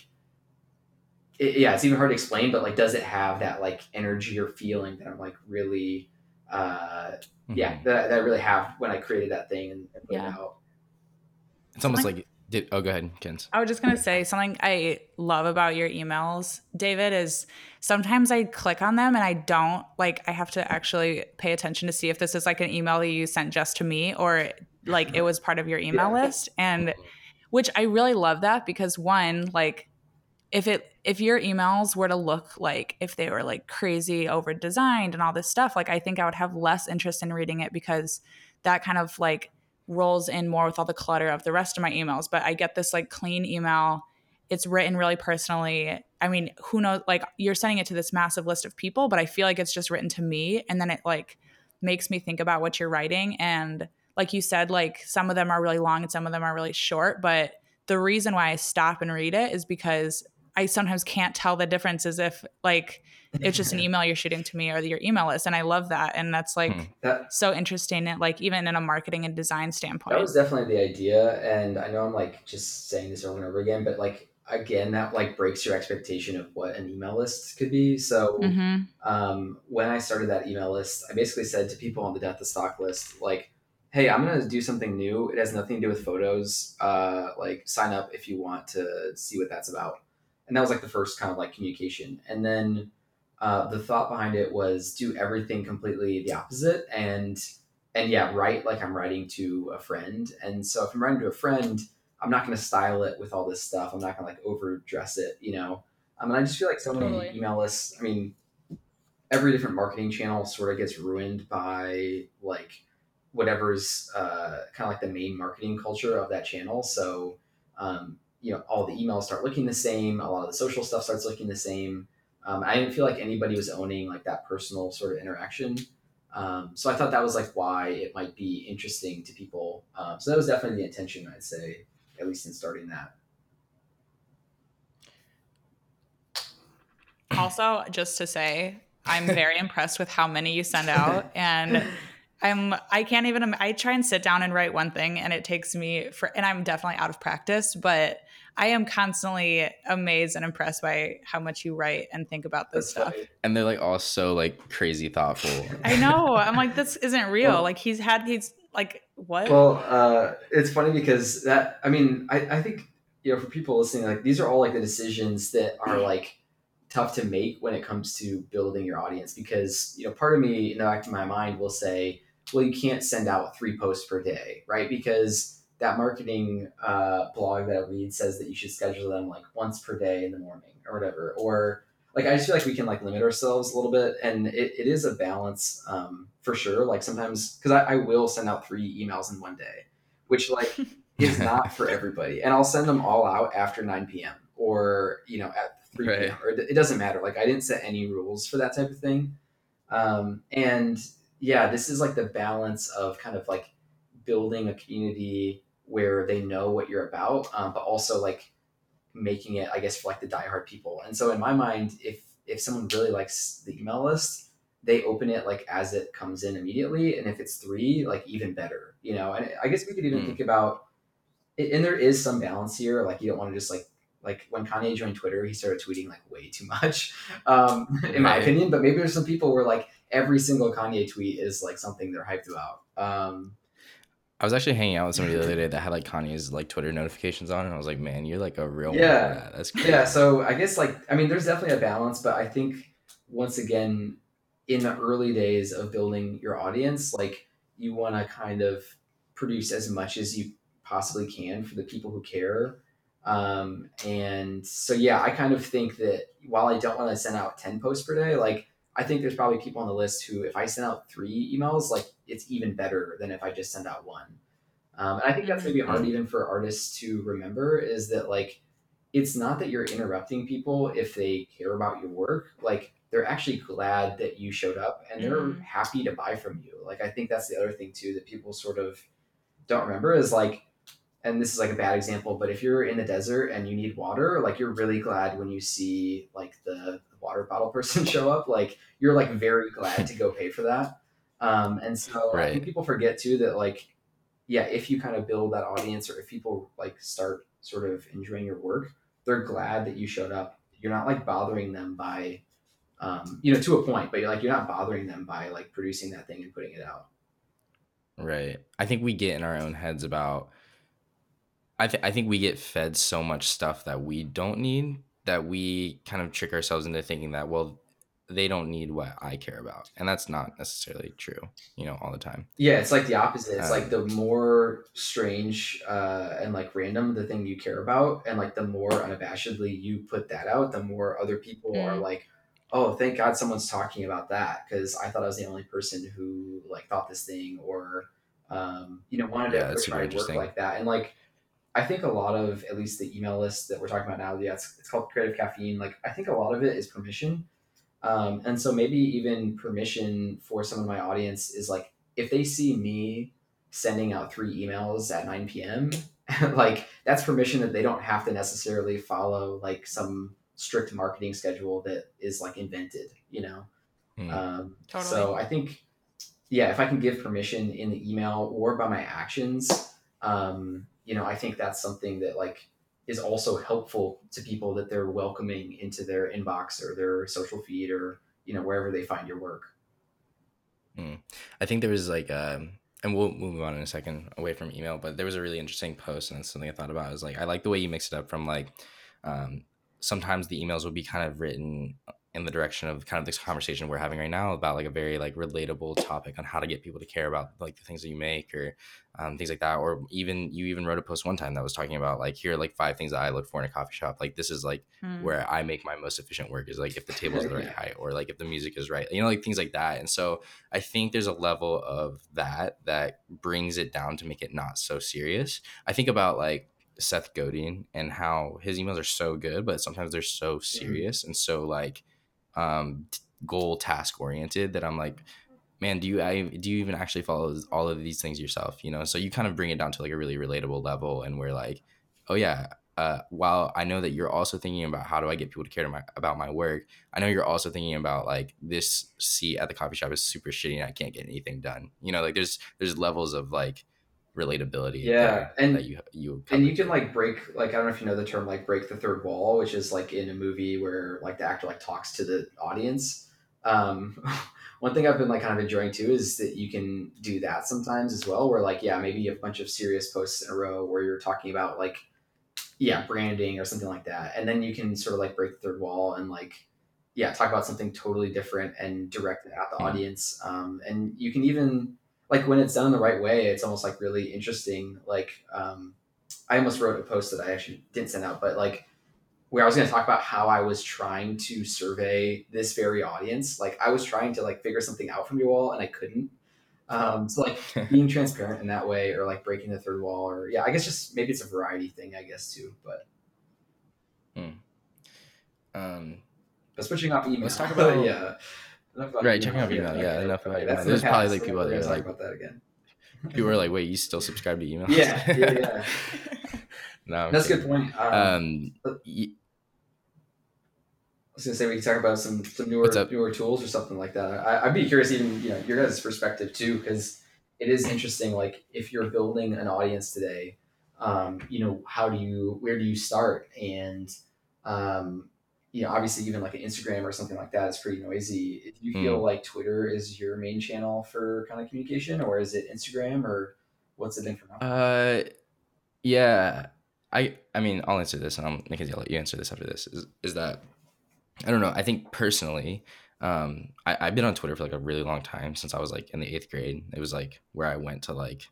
it, yeah, it's even hard to explain, but like, does it have that like energy or feeling that I'm like really, uh, mm-hmm. yeah, that, that I really have when I created that thing and, and put yeah. it out. It's almost like, like- Did, oh, go ahead, Kins. I was just going to say something I love about your emails, David, is sometimes I click on them and I don't like, I have to actually pay attention to see if this is like an email that you sent just to me or like it was part of your email yeah. list. And which I really love that because one, like if it, if your emails were to look like if they were like crazy over designed and all this stuff, like I think I would have less interest in reading it because that kind of like rolls in more with all the clutter of the rest of my emails. But I get this like clean email. It's written really personally. I mean, who knows, like you're sending it to this massive list of people, but I feel like it's just written to me. And then it like makes me think about what you're writing. And like you said, like some of them are really long and some of them are really short. But the reason why I stop and read it is because I sometimes can't tell the differences if like it's just an email you're shooting to me or your email list. And I love that. And that's like hmm. that, so interesting, and like even in a marketing and design standpoint. That was definitely the idea. And I know I'm like just saying this over and over again, but like, again, that like breaks your expectation of what an email list could be. So mm-hmm. um, when I started that email list, I basically said to people on the Death to Stock list, like, hey, I'm going to do something new. It has nothing to do with photos. Uh, like sign up if you want to see what that's about. And that was like the first kind of like communication. And then uh, the thought behind it was do everything completely the opposite. And, and yeah, write like I'm writing to a friend. And so if I'm writing to a friend, I'm not going to style it with all this stuff. I'm not going to like overdress it, you know? Um, and I just feel like so many totally. email lists, I mean, every different marketing channel sort of gets ruined by like whatever's uh, kind of like the main marketing culture of that channel. So, um, you know, all the emails start looking the same. A lot of the social stuff starts looking the same. Um, I didn't feel like anybody was owning like that personal sort of interaction. Um, so I thought that was like why it might be interesting to people. Um, so that was definitely the intention, I'd say, at least in starting that. Also, just to say, I'm very impressed with how many you send out. And I'm, I can't even, I try and sit down and write one thing and it takes me for, and I'm definitely out of practice, but I am constantly amazed and impressed by how much you write and think about this That's stuff. Funny. And they're like all so like crazy thoughtful. I know. I'm like, this isn't real. Well, like he's had, he's like, what? Well, uh, it's funny because that, I mean, I, I think, you know, for people listening, like these are all like the decisions that are like tough to make when it comes to building your audience, because, you know, part of me in the back of my mind will say, well, you can't send out three posts per day, right? Because that marketing uh, blog that I read says that you should schedule them like once per day in the morning or whatever. Or like, I just feel like we can like limit ourselves a little bit. And it, it is a balance um, for sure. Like sometimes, cause I, I will send out three emails in one day, which like is not for everybody. And I'll send them all out after nine p.m. or, you know, at three p.m. Right. Or it doesn't matter. Like I didn't set any rules for that type of thing. Um, and yeah, this is like the balance of kind of like building a community where they know what you're about, um, but also like making it, I guess, for like the diehard people. And so in my mind, if, if someone really likes the email list, they open it like as it comes in immediately. And if it's three, like even better, you know, and I guess we could even mm. think about it. And there is some balance here. Like you don't want to just like, like when Kanye joined Twitter, he started tweeting like way too much, um, in my right. opinion, but maybe there's some people where like, every single Kanye tweet is like something they're hyped about. Um, I was actually hanging out with somebody the other day that had like Kanye's like Twitter notifications on, and I was like, man, you're like a real yeah. one for that. That's crazy. Yeah. So I guess like, I mean, there's definitely a balance, but I think once again, in the early days of building your audience, like you want to kind of produce as much as you possibly can for the people who care. Um, and so, yeah, I kind of think that while I don't want to send out ten posts per day, like I think there's probably people on the list who, if I send out three emails, like it's even better than if I just send out one. Um, and I think that's maybe hard even for artists to remember, is that like, it's not that you're interrupting people if they care about your work. Like they're actually glad that you showed up and they're mm. happy to buy from you. Like, I think that's the other thing too, that people sort of don't remember is like, and this is like a bad example, but if you're in the desert and you need water, like you're really glad when you see like the water bottle person show up, like you're like very glad to go pay for that. Um, and so right. I think people forget too that like, yeah, if you kind of build that audience or if people like start sort of enjoying your work, they're glad that you showed up. You're not like bothering them by, um, you know, to a point, but you're like, you're not bothering them by like producing that thing and putting it out. Right. I think we get in our own heads about, I, th- I think we get fed so much stuff that we don't need, that we kind of trick ourselves into thinking that, well, they don't need what I care about. And that's not necessarily true, you know, all the time. Yeah. It's like the opposite. It's um, like the more strange uh, and like random the thing you care about, and like the more unabashedly you put that out, the more other people mm-hmm. are like, oh, thank God someone's talking about that, 'cause I thought I was the only person who like thought this thing, or, um, you know, wanted yeah, to push my work like that. And like, I think a lot of, at least the email list that we're talking about now, yeah, it's, it's called Creative Caffeine. Like, I think a lot of it is permission. Um, and so maybe even permission for some of my audience is like, if they see me sending out three emails at nine p.m., like that's permission that they don't have to necessarily follow like some strict marketing schedule that is like invented, you know? Mm. Um, totally. So I think, yeah, if I can give permission in the email or by my actions, um, you know, I think that's something that like is also helpful to people, that they're welcoming into their inbox or their social feed or, you know, wherever they find your work. Mm. I think there was like, um, and we'll move on in a second away from email, but there was a really interesting post, and it's something I thought about. I was like, I like the way you mix it up from like, um, sometimes the emails will be kind of written in the direction of kind of this conversation we're having right now about like a very like relatable topic on how to get people to care about like the things that you make, or um, things like that. Or even you even wrote a post one time that was talking about like, here are like five things that I look for in a coffee shop. Like this is like mm. where I make my most efficient work, is like if the tables are the right height, or like if the music is right, you know, like things like that. And so I think there's a level of that that brings it down to make it not so serious. I think about like Seth Godin and how his emails are so good, but sometimes they're so serious mm. and so like, um, goal task oriented that I'm like, man, do you, I, do you even actually follow all of these things yourself? You know? So you kind of bring it down to like a really relatable level, and we're like, oh yeah. Uh, while I know that you're also thinking about how do I get people to care to my, about my work, I know you're also thinking about like, this seat at the coffee shop is super shitty and I can't get anything done. You know, like there's, there's levels of like relatability. Yeah. That, and that you, you, and you can like break, like, I don't know if you know the term, like break the third wall, which is like in a movie where like the actor like talks to the audience. Um, one thing I've been like kind of enjoying too, is that you can do that sometimes as well, where like, yeah, maybe you have a bunch of serious posts in a row where you're talking about like, yeah, branding or something like that. And then you can sort of like break the third wall and like, yeah, talk about something totally different and direct it at the mm-hmm. audience. Um, and you can even, like when it's done the right way, it's almost like really interesting. Like, um, I almost wrote a post that I actually didn't send out, but like where I was going to talk about how I was trying to survey this very audience. Like I was trying to like figure something out from you all and I couldn't. Um, so like being transparent in that way, or like breaking the third wall, or yeah, I guess just maybe it's a variety thing, I guess too, but. Hmm. Um, but switching off email. Let's talk about, yeah. Right, checking out email. Yeah, yeah, enough about email. There's probably like people that are like, about that again. People are like, wait, you still subscribe to email? Yeah, yeah, yeah. No, I'm that's kidding. A good point. Um, um, y- I was gonna say we can talk about some some newer newer tools or something like that. I, I'd be curious, even you know, your guys' perspective too, because it is interesting. Like, if you're building an audience today, um, you know, how do you, where do you start, and um. you know, obviously even like an Instagram or something like that is pretty noisy. If you feel mm. like Twitter is your main channel for kind of communication, or is it Instagram, or what's it been for now? Uh, yeah, I, I mean, I'll answer this, and I'm Mackenzie, I'll let you answer this after this is, is that, I don't know. I think personally, Um, I, I've been on Twitter for like a really long time, since I was like in the eighth grade. It was like where I went to like,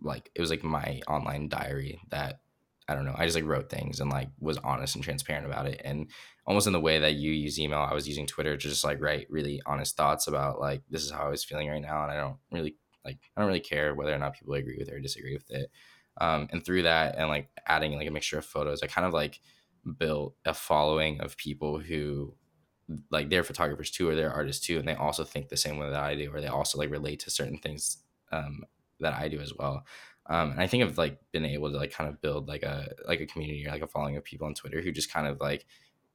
like it was like my online diary that, I don't know, I just like wrote things and like was honest and transparent about it. And almost in the way that you use email, I was using Twitter to just like write really honest thoughts about like, this is how I was feeling right now. And I don't really like, I don't really care whether or not people agree with it or disagree with it. Um, and through that and like adding like a mixture of photos, I kind of like built a following of people who like they're photographers too, or they're artists too. And they also think the same way that I do, or they also like relate to certain things um, that I do as well. Um, and I think I've like been able to like kind of build like a like a community or like a following of people on Twitter who just kind of like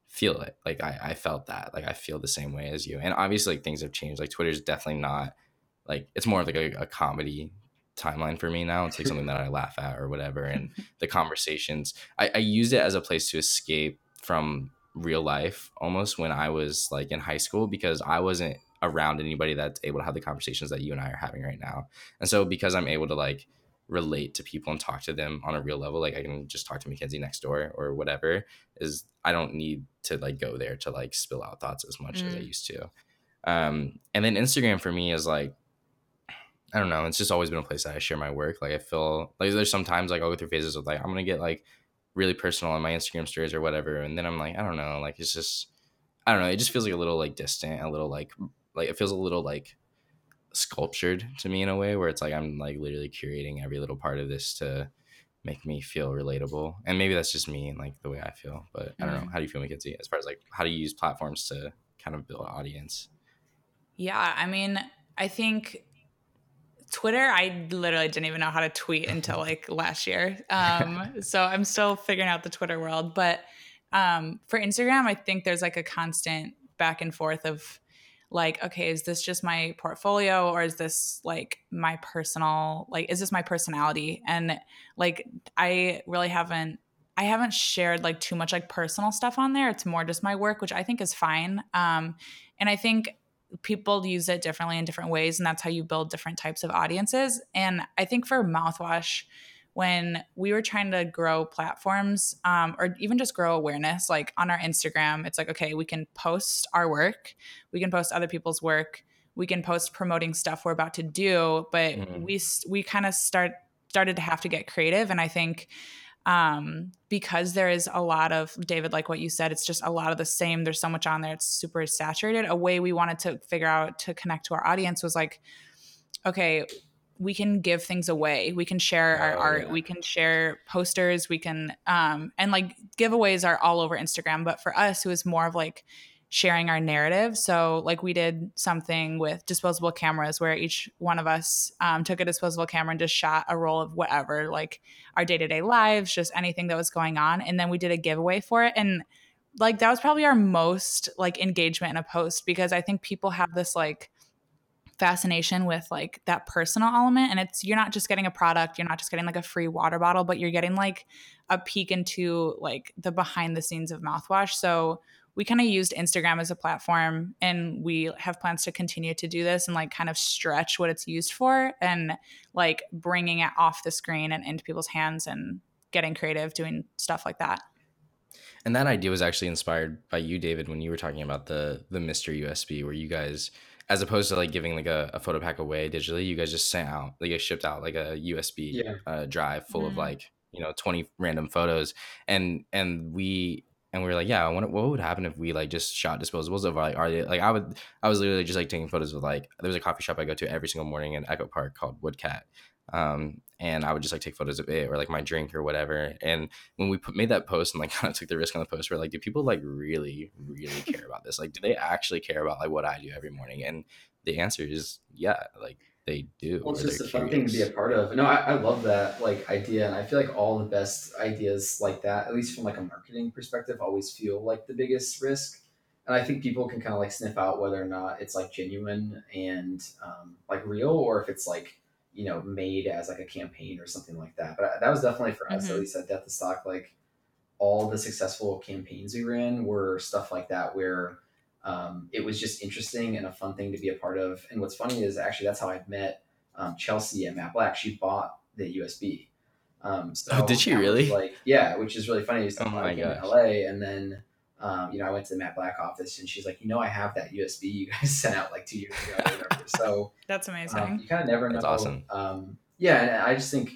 feel it. Like I, I felt that. Like I feel the same way as you. And obviously like things have changed. Like Twitter's definitely not like, it's more of like a, a comedy timeline for me now. It's like something that I laugh at or whatever. And the conversations, I, I used it as a place to escape from real life almost when I was like in high school, because I wasn't around anybody that's able to have the conversations that you and I are having right now. And so because I'm able to like relate to people and talk to them on a real level, like I can just talk to Mackenzie next door or whatever, is I don't need to like go there to like spill out thoughts as much mm. as I used to. Um, and then Instagram for me is like, I don't know, it's just always been a place that I share my work. Like I feel like there's sometimes like I'll go through phases of like, I'm gonna get like really personal on my Instagram stories or whatever, and then I'm like, I don't know, like it's just, I don't know, it just feels like a little like distant, a little like, like it feels a little like sculptured to me in a way where it's like I'm like literally curating every little part of this to make me feel relatable. And maybe that's just me and like the way I feel, but I don't know. How do you feel, Mackenzie, as far as like how do you use platforms to kind of build an audience? Yeah, I mean, I think Twitter, I literally didn't even know how to tweet until like last year. Um, so I'm still figuring out the Twitter world. But um, for Instagram, I think there's like a constant back and forth of like, okay, is this just my portfolio, or is this like my personal, like, is this my personality? And like, I really haven't, I haven't shared like too much like personal stuff on there. It's more just my work, which I think is fine. Um, and I think people use it differently in different ways, and that's how you build different types of audiences. And I think for Mouthwash, when we were trying to grow platforms, um, or even just grow awareness, like on our Instagram, it's like, okay, we can post our work, we can post other people's work, we can post promoting stuff we're about to do, but mm-hmm. we we kind of start started to have to get creative. And I think um, because there is a lot of, David, like what you said, it's just a lot of the same. There's so much on there. It's super saturated. A way we wanted to figure out to connect to our audience was like, okay, we can give things away. We can share oh, our art. Yeah. We can share posters. We can, um, and like giveaways are all over Instagram. But for us, it was more of like sharing our narrative. So like we did something with disposable cameras where each one of us um, took a disposable camera and just shot a roll of whatever, like our day-to-day lives, just anything that was going on. And then we did a giveaway for it. And like, that was probably our most like engagement in a post, because I think people have this like fascination with like that personal element, and it's, you're not just getting a product, you're not just getting like a free water bottle, but you're getting like a peek into like the behind the scenes of Mouthwash. So we kind of used Instagram as a platform, and we have plans to continue to do this and like kind of stretch what it's used for, and like bringing it off the screen and into people's hands and getting creative, doing stuff like that. And that idea was actually inspired by you, David, when you were talking about the the Mister U S B, where you guys, as opposed to like giving like a, a photo pack away digitally, you guys just sent out, like you shipped out like a U S B yeah. uh, drive full mm-hmm. of like, you know, twenty random photos. And, and we, and we were like, yeah, I wonder what would happen if we like just shot disposables of like, are they like, I would, I was literally just like taking photos with like, there was a coffee shop I go to every single morning in Echo Park called Woodcat. Um, and I would just like take photos of it or like my drink or whatever. And when we put, made that post and like kind of took the risk on the post, we're like, do people like really, really care about this? Like, do they actually care about like what I do every morning? And the answer is yeah, like they do. Well, it's just a fun thing to be a part of. No, I, I love that like idea. And I feel like all the best ideas like that, at least from like a marketing perspective, always feel like the biggest risk. And I think people can kind of like sniff out whether or not it's like genuine and um, like real, or if it's like, you know, made as like a campaign or something like that. But that was definitely for us, mm-hmm. at least at Death to Stock, like all the successful campaigns we ran were stuff like that, where um, it was just interesting and a fun thing to be a part of. And what's funny is actually that's how I met um, Chelsea at Matt Black. She bought the U S B. Um, so oh, did she really? Like, yeah, which is really funny. It was oh my gosh. In L A, and then Um, you know, I went to the Matt Black office and she's like, you know, I have that U S B you guys sent out like two years ago. Or whatever. So that's amazing. Um, you kind of never know. That's awesome. Um, yeah. And I just think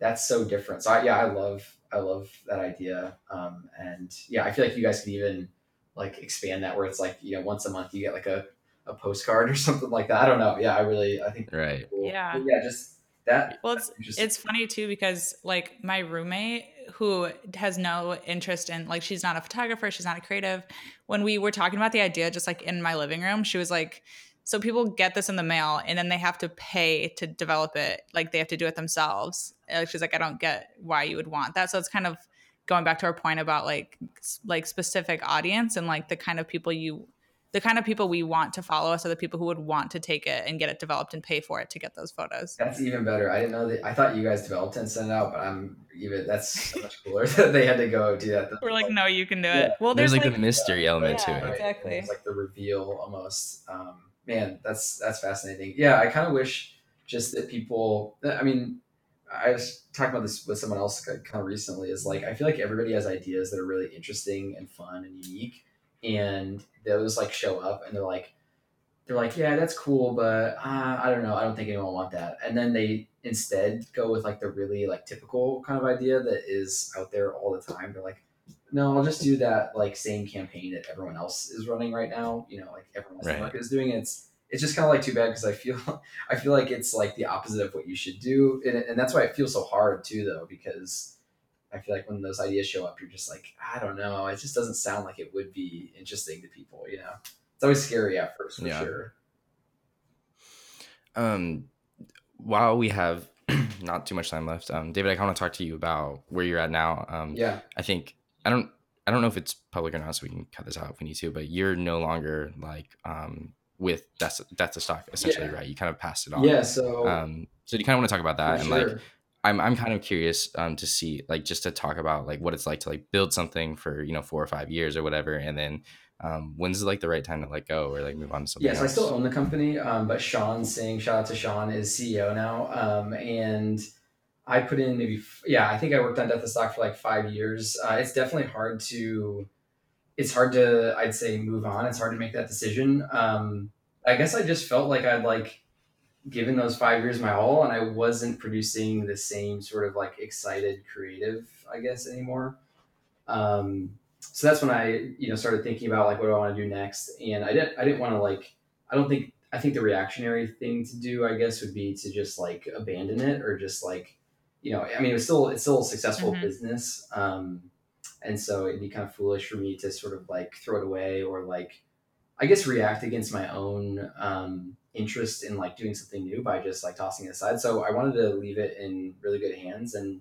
that's so different. So I, yeah, I love, I love that idea. Um, and yeah, I feel like you guys can even like expand that where it's like, you know, once a month you get like a, a postcard or something like that. I don't know. Yeah. I really, I think. Right. Cool. Yeah. But yeah. Just that. Well, it's, it's funny too, because like my roommate, who has no interest in, like, she's not a photographer, she's not a creative. When we were talking about the idea, just like in my living room, she was like, so people get this in the mail and then they have to pay to develop it. Like they have to do it themselves. And she's like, I don't get why you would want that. So it's kind of going back to our point about like, like specific audience and like the kind of people you, the kind of people we want to follow us are the people who would want to take it and get it developed and pay for it to get those photos. That's even better. I didn't know that. I thought you guys developed and sent it out, but I'm even, that's so much cooler that they had to go do that. We're like, no, you can do yeah. it. Well, there's, there's like, like the mystery uh, element yeah, to it. Exactly. Right? It's like the reveal almost. Um, man, that's, that's fascinating. Yeah. I kind of wish just that people, I mean, I was talking about this with someone else kind of recently is like, I feel like everybody has ideas that are really interesting and fun and unique. And those like show up and they're like, they're like, yeah, that's cool. But uh, I don't know. I don't think anyone will want that. And then they instead go with like the really like typical kind of idea that is out there all the time. They're like, no, I'll just do that like same campaign that everyone else is running right now. You know, like everyone else right. in the market is doing it. It's, it's just kind of like too bad because I feel, I feel like it's like the opposite of what you should do. And, and that's why it feels so hard too, though, because I feel like when those ideas show up, you're just like, I don't know. It just doesn't sound like it would be interesting to people. You know, it's always scary at first for yeah. sure. Um, while we have not too much time left, um, David, I kind of want to talk to you about where you're at now. Um, yeah, I think I don't, I don't know if it's public or not, so we can cut this out if we need to, but you're no longer like, um, with Death to Stock essentially, yeah. right? You kind of passed it on. Yeah. So, um, so do you kind of want to talk about that and sure. like, I'm I'm kind of curious um, to see like just to talk about like what it's like to like build something for, you know, four or five years or whatever. And then um, when's like the right time to let go or like move on to something yeah, so else? I still own the company, um, but Sean Singh, shout out to Sean, is C E O now. Um, and I put in maybe, yeah, I think I worked on Death to Stock for like five years. Uh, it's definitely hard to, it's hard to, I'd say move on. It's hard to make that decision. Um, I guess I just felt like I'd like, given those five years my all, and I wasn't producing the same sort of like excited creative, I guess, anymore. Um, so that's when I, you know, started thinking about like, what do I want to do next? And I didn't, I didn't want to like, I don't think, I think the reactionary thing to do, I guess, would be to just like abandon it or just like, you know, I mean, it was still, it's still a successful mm-hmm. business. Um, and so it'd be kind of foolish for me to sort of like throw it away or like, I guess, react against my own, um, interest in like doing something new by just like tossing it aside. So I wanted to leave it in really good hands. And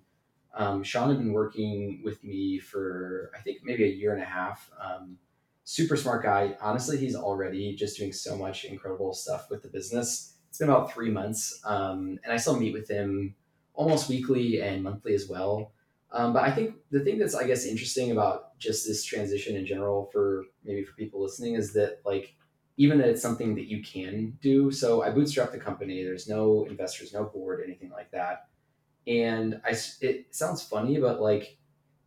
um, Sean had been working with me for, I think maybe a year and a half. Um, super smart guy. Honestly, he's already just doing so much incredible stuff with the business. It's been about three months. Um, and I still meet with him almost weekly and monthly as well. Um, but I think the thing that's, I guess, interesting about just this transition in general for maybe for people listening is that like, even that it's something that you can do. So I bootstrapped the company. There's no investors, no board, anything like that. And I, it sounds funny, but like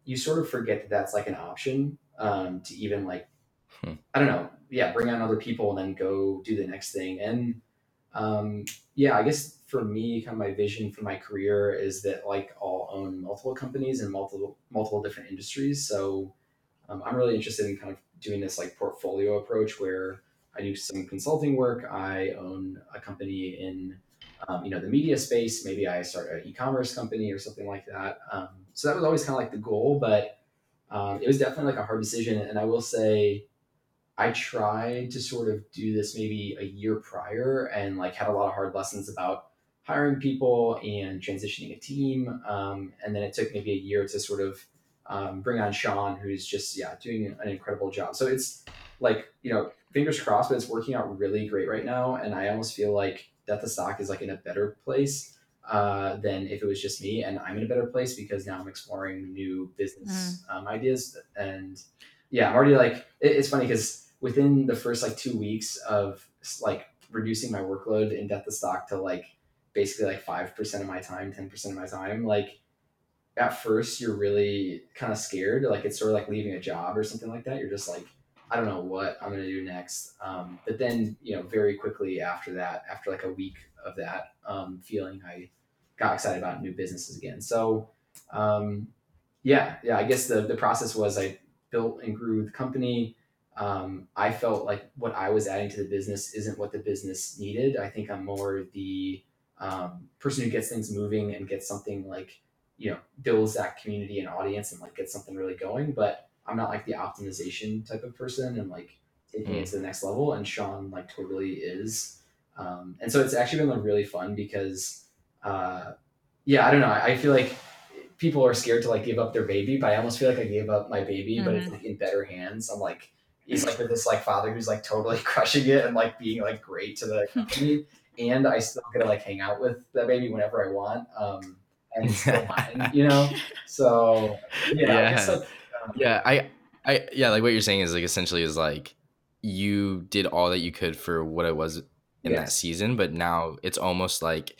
you sort of forget that that's like an option um, to even like, hmm. I don't know. Yeah. Bring on other people and then go do the next thing. And um, yeah, I guess for me, kind of my vision for my career is that like I'll own multiple companies in multiple, multiple different industries. So um, I'm really interested in kind of doing this like portfolio approach where I do some consulting work. I own a company in, um, you know, the media space. Maybe I start an e-commerce company or something like that. Um, so that was always kind of like the goal, but um, it was definitely like a hard decision. And I will say I tried to sort of do this maybe a year prior and like had a lot of hard lessons about hiring people and transitioning a team. Um, and then it took maybe a year to sort of um, bring on Sean, who's just, yeah, doing an incredible job. So it's like, you know, fingers crossed, but it's working out really great right now. And I almost feel like Death to Stock is like in a better place uh, than if it was just me. And I'm in a better place because now I'm exploring new business mm. um, ideas. And yeah, I'm already like, it, it's funny because within the first like two weeks of like reducing my workload in Death to Stock to like basically like five percent of my time, ten percent of my time, like at first you're really kind of scared. Like, it's sort of like leaving a job or something like that. You're just like, I don't know what I'm going to do next. Um, but then, you know, very quickly after that, after like a week of that um, feeling, I got excited about new businesses again. So um, yeah, yeah, I guess the, the process was I built and grew the company. Um, I felt like what I was adding to the business isn't what the business needed. I think I'm more the um, person who gets things moving and gets something like, you know, builds that community and audience and like gets something really going. But I'm not like the optimization type of person and like taking mm. it to the next level. And Sean like totally is. Um, and so it's actually been like really fun because, uh, yeah, I don't know. I, I feel like people are scared to like give up their baby, but I almost feel like I gave up my baby, mm-hmm. but it's like in better hands. I'm like, he's like with this like father who's like totally crushing it and like being like great to the company. And I still get to like hang out with that baby whenever I want. Um, and it's still mine, you know? So yeah, yeah. I guess like, yeah i i yeah like what you're saying is like essentially is like you did all that you could for what it was in yes. that season, but now it's almost like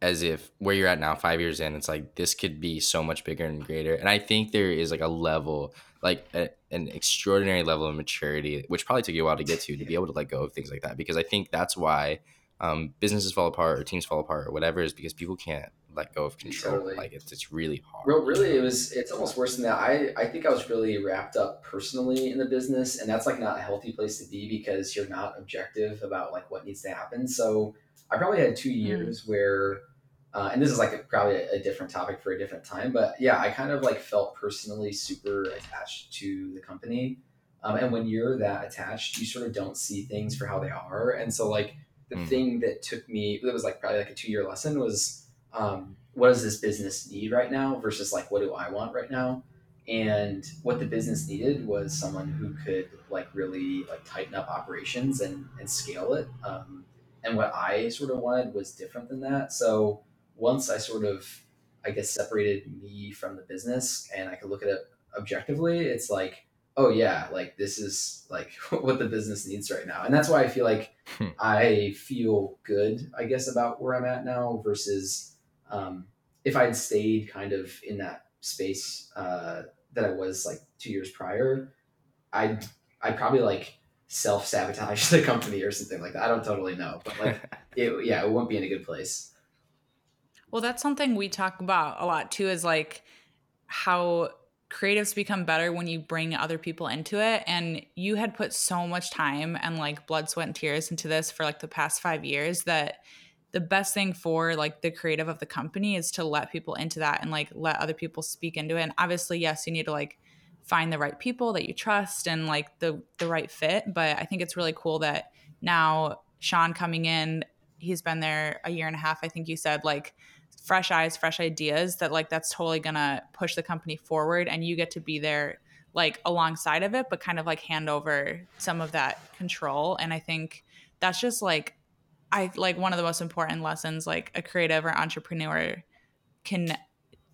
as if where you're at now five years in, it's like this could be so much bigger and greater. And I think there is like a level, like a, an extraordinary level of maturity, which probably took you a while to get to to be able to let go of things like that, because I think that's why um businesses fall apart or teams fall apart or whatever, is because people can't let go of control. Totally. Like it's it's really hard. Well, really, it was it's almost worse than that. I, I think I was really wrapped up personally in the business, and that's like not a healthy place to be because you're not objective about like what needs to happen. So I probably had two years mm-hmm. where, uh, and this is like a, probably a, a different topic for a different time, but yeah, I kind of like felt personally super attached to the company. Um, and when you're that attached, you sort of don't see things for how they are. And so like the mm-hmm. thing that took me, that was like probably like a two year lesson was, um, what does this business need right now versus like, what do I want right now? And what the business needed was someone who could like really like tighten up operations and, and scale it. Um, and what I sort of wanted was different than that. So once I sort of, I guess, separated me from the business and I could look at it objectively, it's like, oh yeah, like this is like what the business needs right now. And that's why I feel like hmm. I feel good, I guess, about where I'm at now versus, Um, if I had stayed kind of in that space uh, that I was like two years prior, I'd, I'd probably like self-sabotage the company or something like that. I don't totally know, but like, it, yeah, it won't be in a good place. Well, that's something we talk about a lot too, is like how creatives become better when you bring other people into it. And you had put so much time and like blood, sweat, and tears into this for like the past five years that the best thing for like the creative of the company is to let people into that and like let other people speak into it. And obviously, yes, you need to like find the right people that you trust and like the, the right fit. But I think it's really cool that now Sean coming in, he's been there a year and a half. I think you said like fresh eyes, fresh ideas, that like, that's totally gonna push the company forward, and you get to be there like alongside of it, but kind of like hand over some of that control. And I think that's just like, I like one of the most important lessons like a creative or entrepreneur can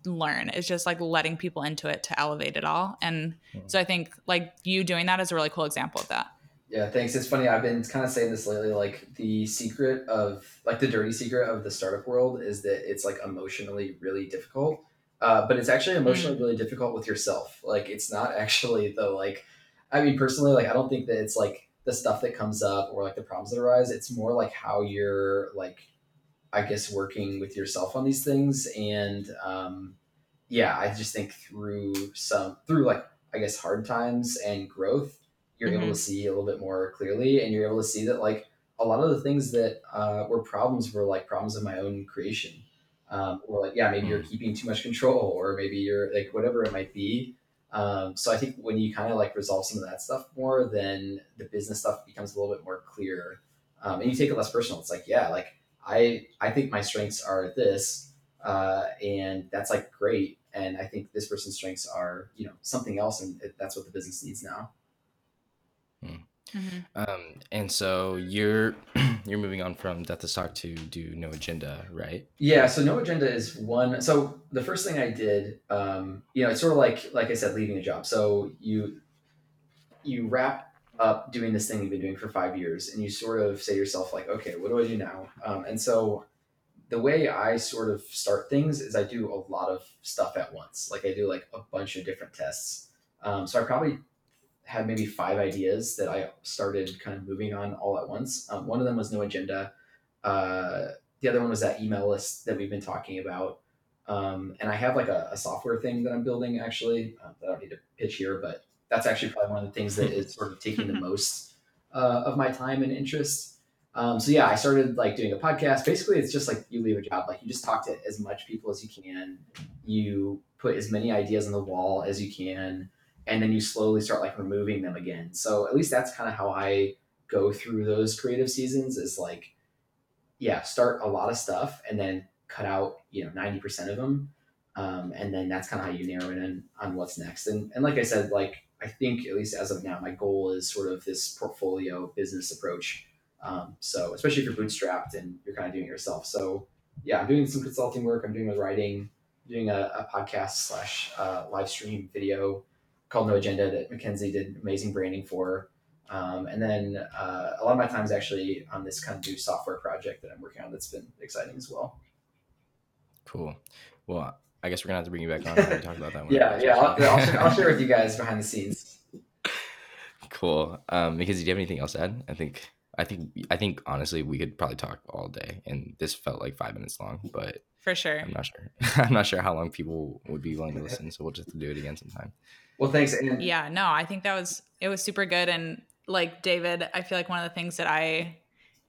learn is just like letting people into it to elevate it all. And mm-hmm. so I think like you doing that is a really cool example of that. Yeah, thanks. It's funny. I've been kind of saying this lately, like the secret of like the dirty secret of the startup world is that it's like emotionally really difficult, uh, but it's actually emotionally mm-hmm. really difficult with yourself. Like it's not actually the like, I mean, personally, like I don't think that it's like the stuff that comes up or like the problems that arise. It's more like how you're like, I guess, working with yourself on these things. And um, yeah, I just think through some, through like, I guess, hard times and growth, you're mm-hmm. able to see a little bit more clearly. And you're able to see that like a lot of the things that uh, were problems were like problems of my own creation. Um, or like, yeah, maybe you're keeping too much control, or maybe you're like, whatever it might be. Um, so I think when you kind of like resolve some of that stuff more, then the business stuff becomes a little bit more clear, um, and you take it less personal. It's like, yeah, like I, I think my strengths are this, uh, and that's like great. And I think this person's strengths are, you know, something else. And that's what the business needs now. Mm-hmm. Um, and so you're, you're moving on from Death to Stock to do No Agenda, right? Yeah. So No Agenda is one. So the first thing I did, um, you know, it's sort of like, like I said, leaving a job. So you, you wrap up doing this thing you've been doing for five years, and you sort of say to yourself like, okay, what do I do now? Um, and so the way I sort of start things is I do a lot of stuff at once. Like I do like a bunch of different tests. Um, so I probably had maybe five ideas that I started kind of moving on all at once. Um, one of them was No Agenda. Uh, the other one was that email list that we've been talking about. Um, and I have like a, a software thing that I'm building actually, uh, that I don't need to pitch here, but that's actually probably one of the things that is sort of taking the most uh, of my time and interest. Um, so yeah, I started like doing a podcast. Basically, it's just like you leave a job, like you just talk to as much people as you can. You put as many ideas on the wall as you can, and then you slowly start like removing them again. So at least that's kind of how I go through those creative seasons is like, yeah, start a lot of stuff and then cut out, you know, ninety percent of them. Um, and then that's kind of how you narrow it in on what's next. And, and like I said, like, I think at least as of now, my goal is sort of this portfolio business approach. Um, so especially if you're bootstrapped and you're kind of doing it yourself. So yeah, I'm doing some consulting work. I'm doing with writing, doing a, a podcast slash uh, live stream video called No Agenda that Mackenzie did amazing branding for. Um, and then uh, a lot of my time is actually on this kind of new software project that I'm working on. That's been exciting as well. Cool. Well, I guess we're gonna have to bring you back on to talk about that one. yeah. Yeah. I'll, I'll, share, I'll share with you guys behind the scenes. Cool. Um, because do you have anything else to add? I think. I think I think honestly we could probably talk all day, and this felt like five minutes long, but for sure, I'm not sure. I'm not sure how long people would be willing to listen, so we'll just have to do it again sometime. Well, thanks. And- yeah, no, I think that was it was super good, and like David, I feel like one of the things that I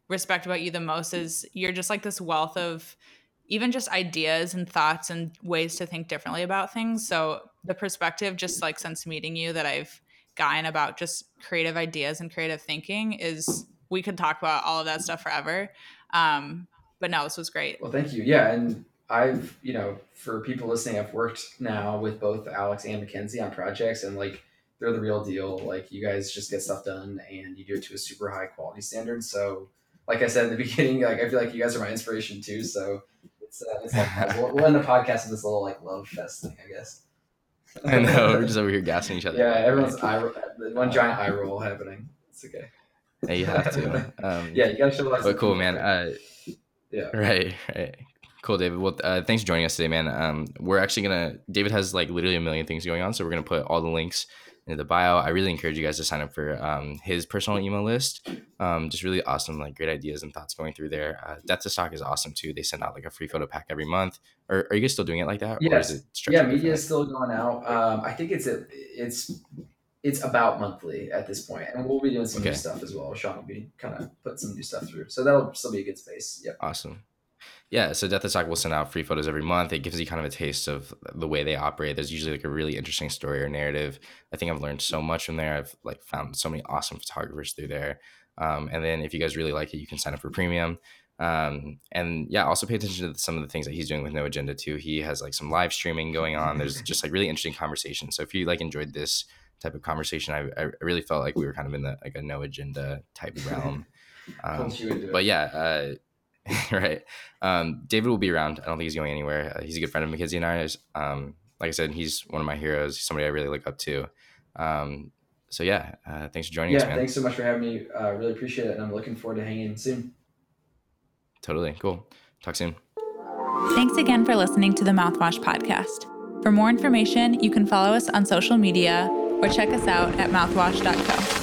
respect about you the most is you're just like this wealth of even just ideas and thoughts and ways to think differently about things. So the perspective, just like since meeting you, that I've gotten about just creative ideas and creative thinking is. We could talk about all of that stuff forever. Um, but no, this was great. Well, thank you. Yeah. And I've, you know, for people listening, I've worked now with both Alex and Mackenzie on projects, and like, they're the real deal. Like you guys just get stuff done and you do it to a super high quality standard. So like I said, in the beginning, like, I feel like you guys are my inspiration too. So it's, uh, it's like, we'll, we'll end the podcast with this little like love fest thing, I guess. I know. We're just over here gassing each other. Yeah. Everyone's eye, one giant eye roll happening. It's okay. Yeah, you have to. Um, yeah, you gotta show us. But cool, man. Uh, yeah. Right, right. Cool, David. Well, uh, thanks for joining us today, man. Um, we're actually gonna. David has like literally a million things going on, so we're gonna put all the links in the bio. I really encourage you guys to sign up for um his personal email list. Um, just really awesome, like great ideas and thoughts going through there. Uh, Death to Stock is awesome too. They send out like a free photo pack every month. Or are you guys still doing it like that? Yes. Or is it yeah, media is still going out. Um, I think it's a, it's. It's about monthly at this point, and we'll be doing some okay. new stuff as well. Sean will be kind of putting some new stuff through, so that'll still be a good space. Yep. Awesome. Yeah. So Death to Stock will send out free photos every month. It gives you kind of a taste of the way they operate. There's usually like a really interesting story or narrative. I think I've learned so much from there. I've like found so many awesome photographers through there. Um, and then if you guys really like it, you can sign up for premium. Um, and yeah, also pay attention to some of the things that he's doing with No Agenda too. He has like some live streaming going on. There's just like really interesting conversations. So if you like enjoyed this type of conversation, I, I really felt like we were kind of in the like a no agenda type realm. Um, but yeah, uh, right. Um, David will be around. I don't think he's going anywhere. Uh, he's a good friend of Mackenzie and I. Um, like I said, he's one of my heroes. He's somebody I really look up to. Um, so yeah, uh, thanks for joining yeah, us, man. Yeah, thanks so much for having me. I uh, really appreciate it. And I'm looking forward to hanging soon. Totally. Cool. Talk soon. Thanks again for listening to the Mouthwash Podcast. For more information, you can follow us on social media or check us out at mouthwash dot co.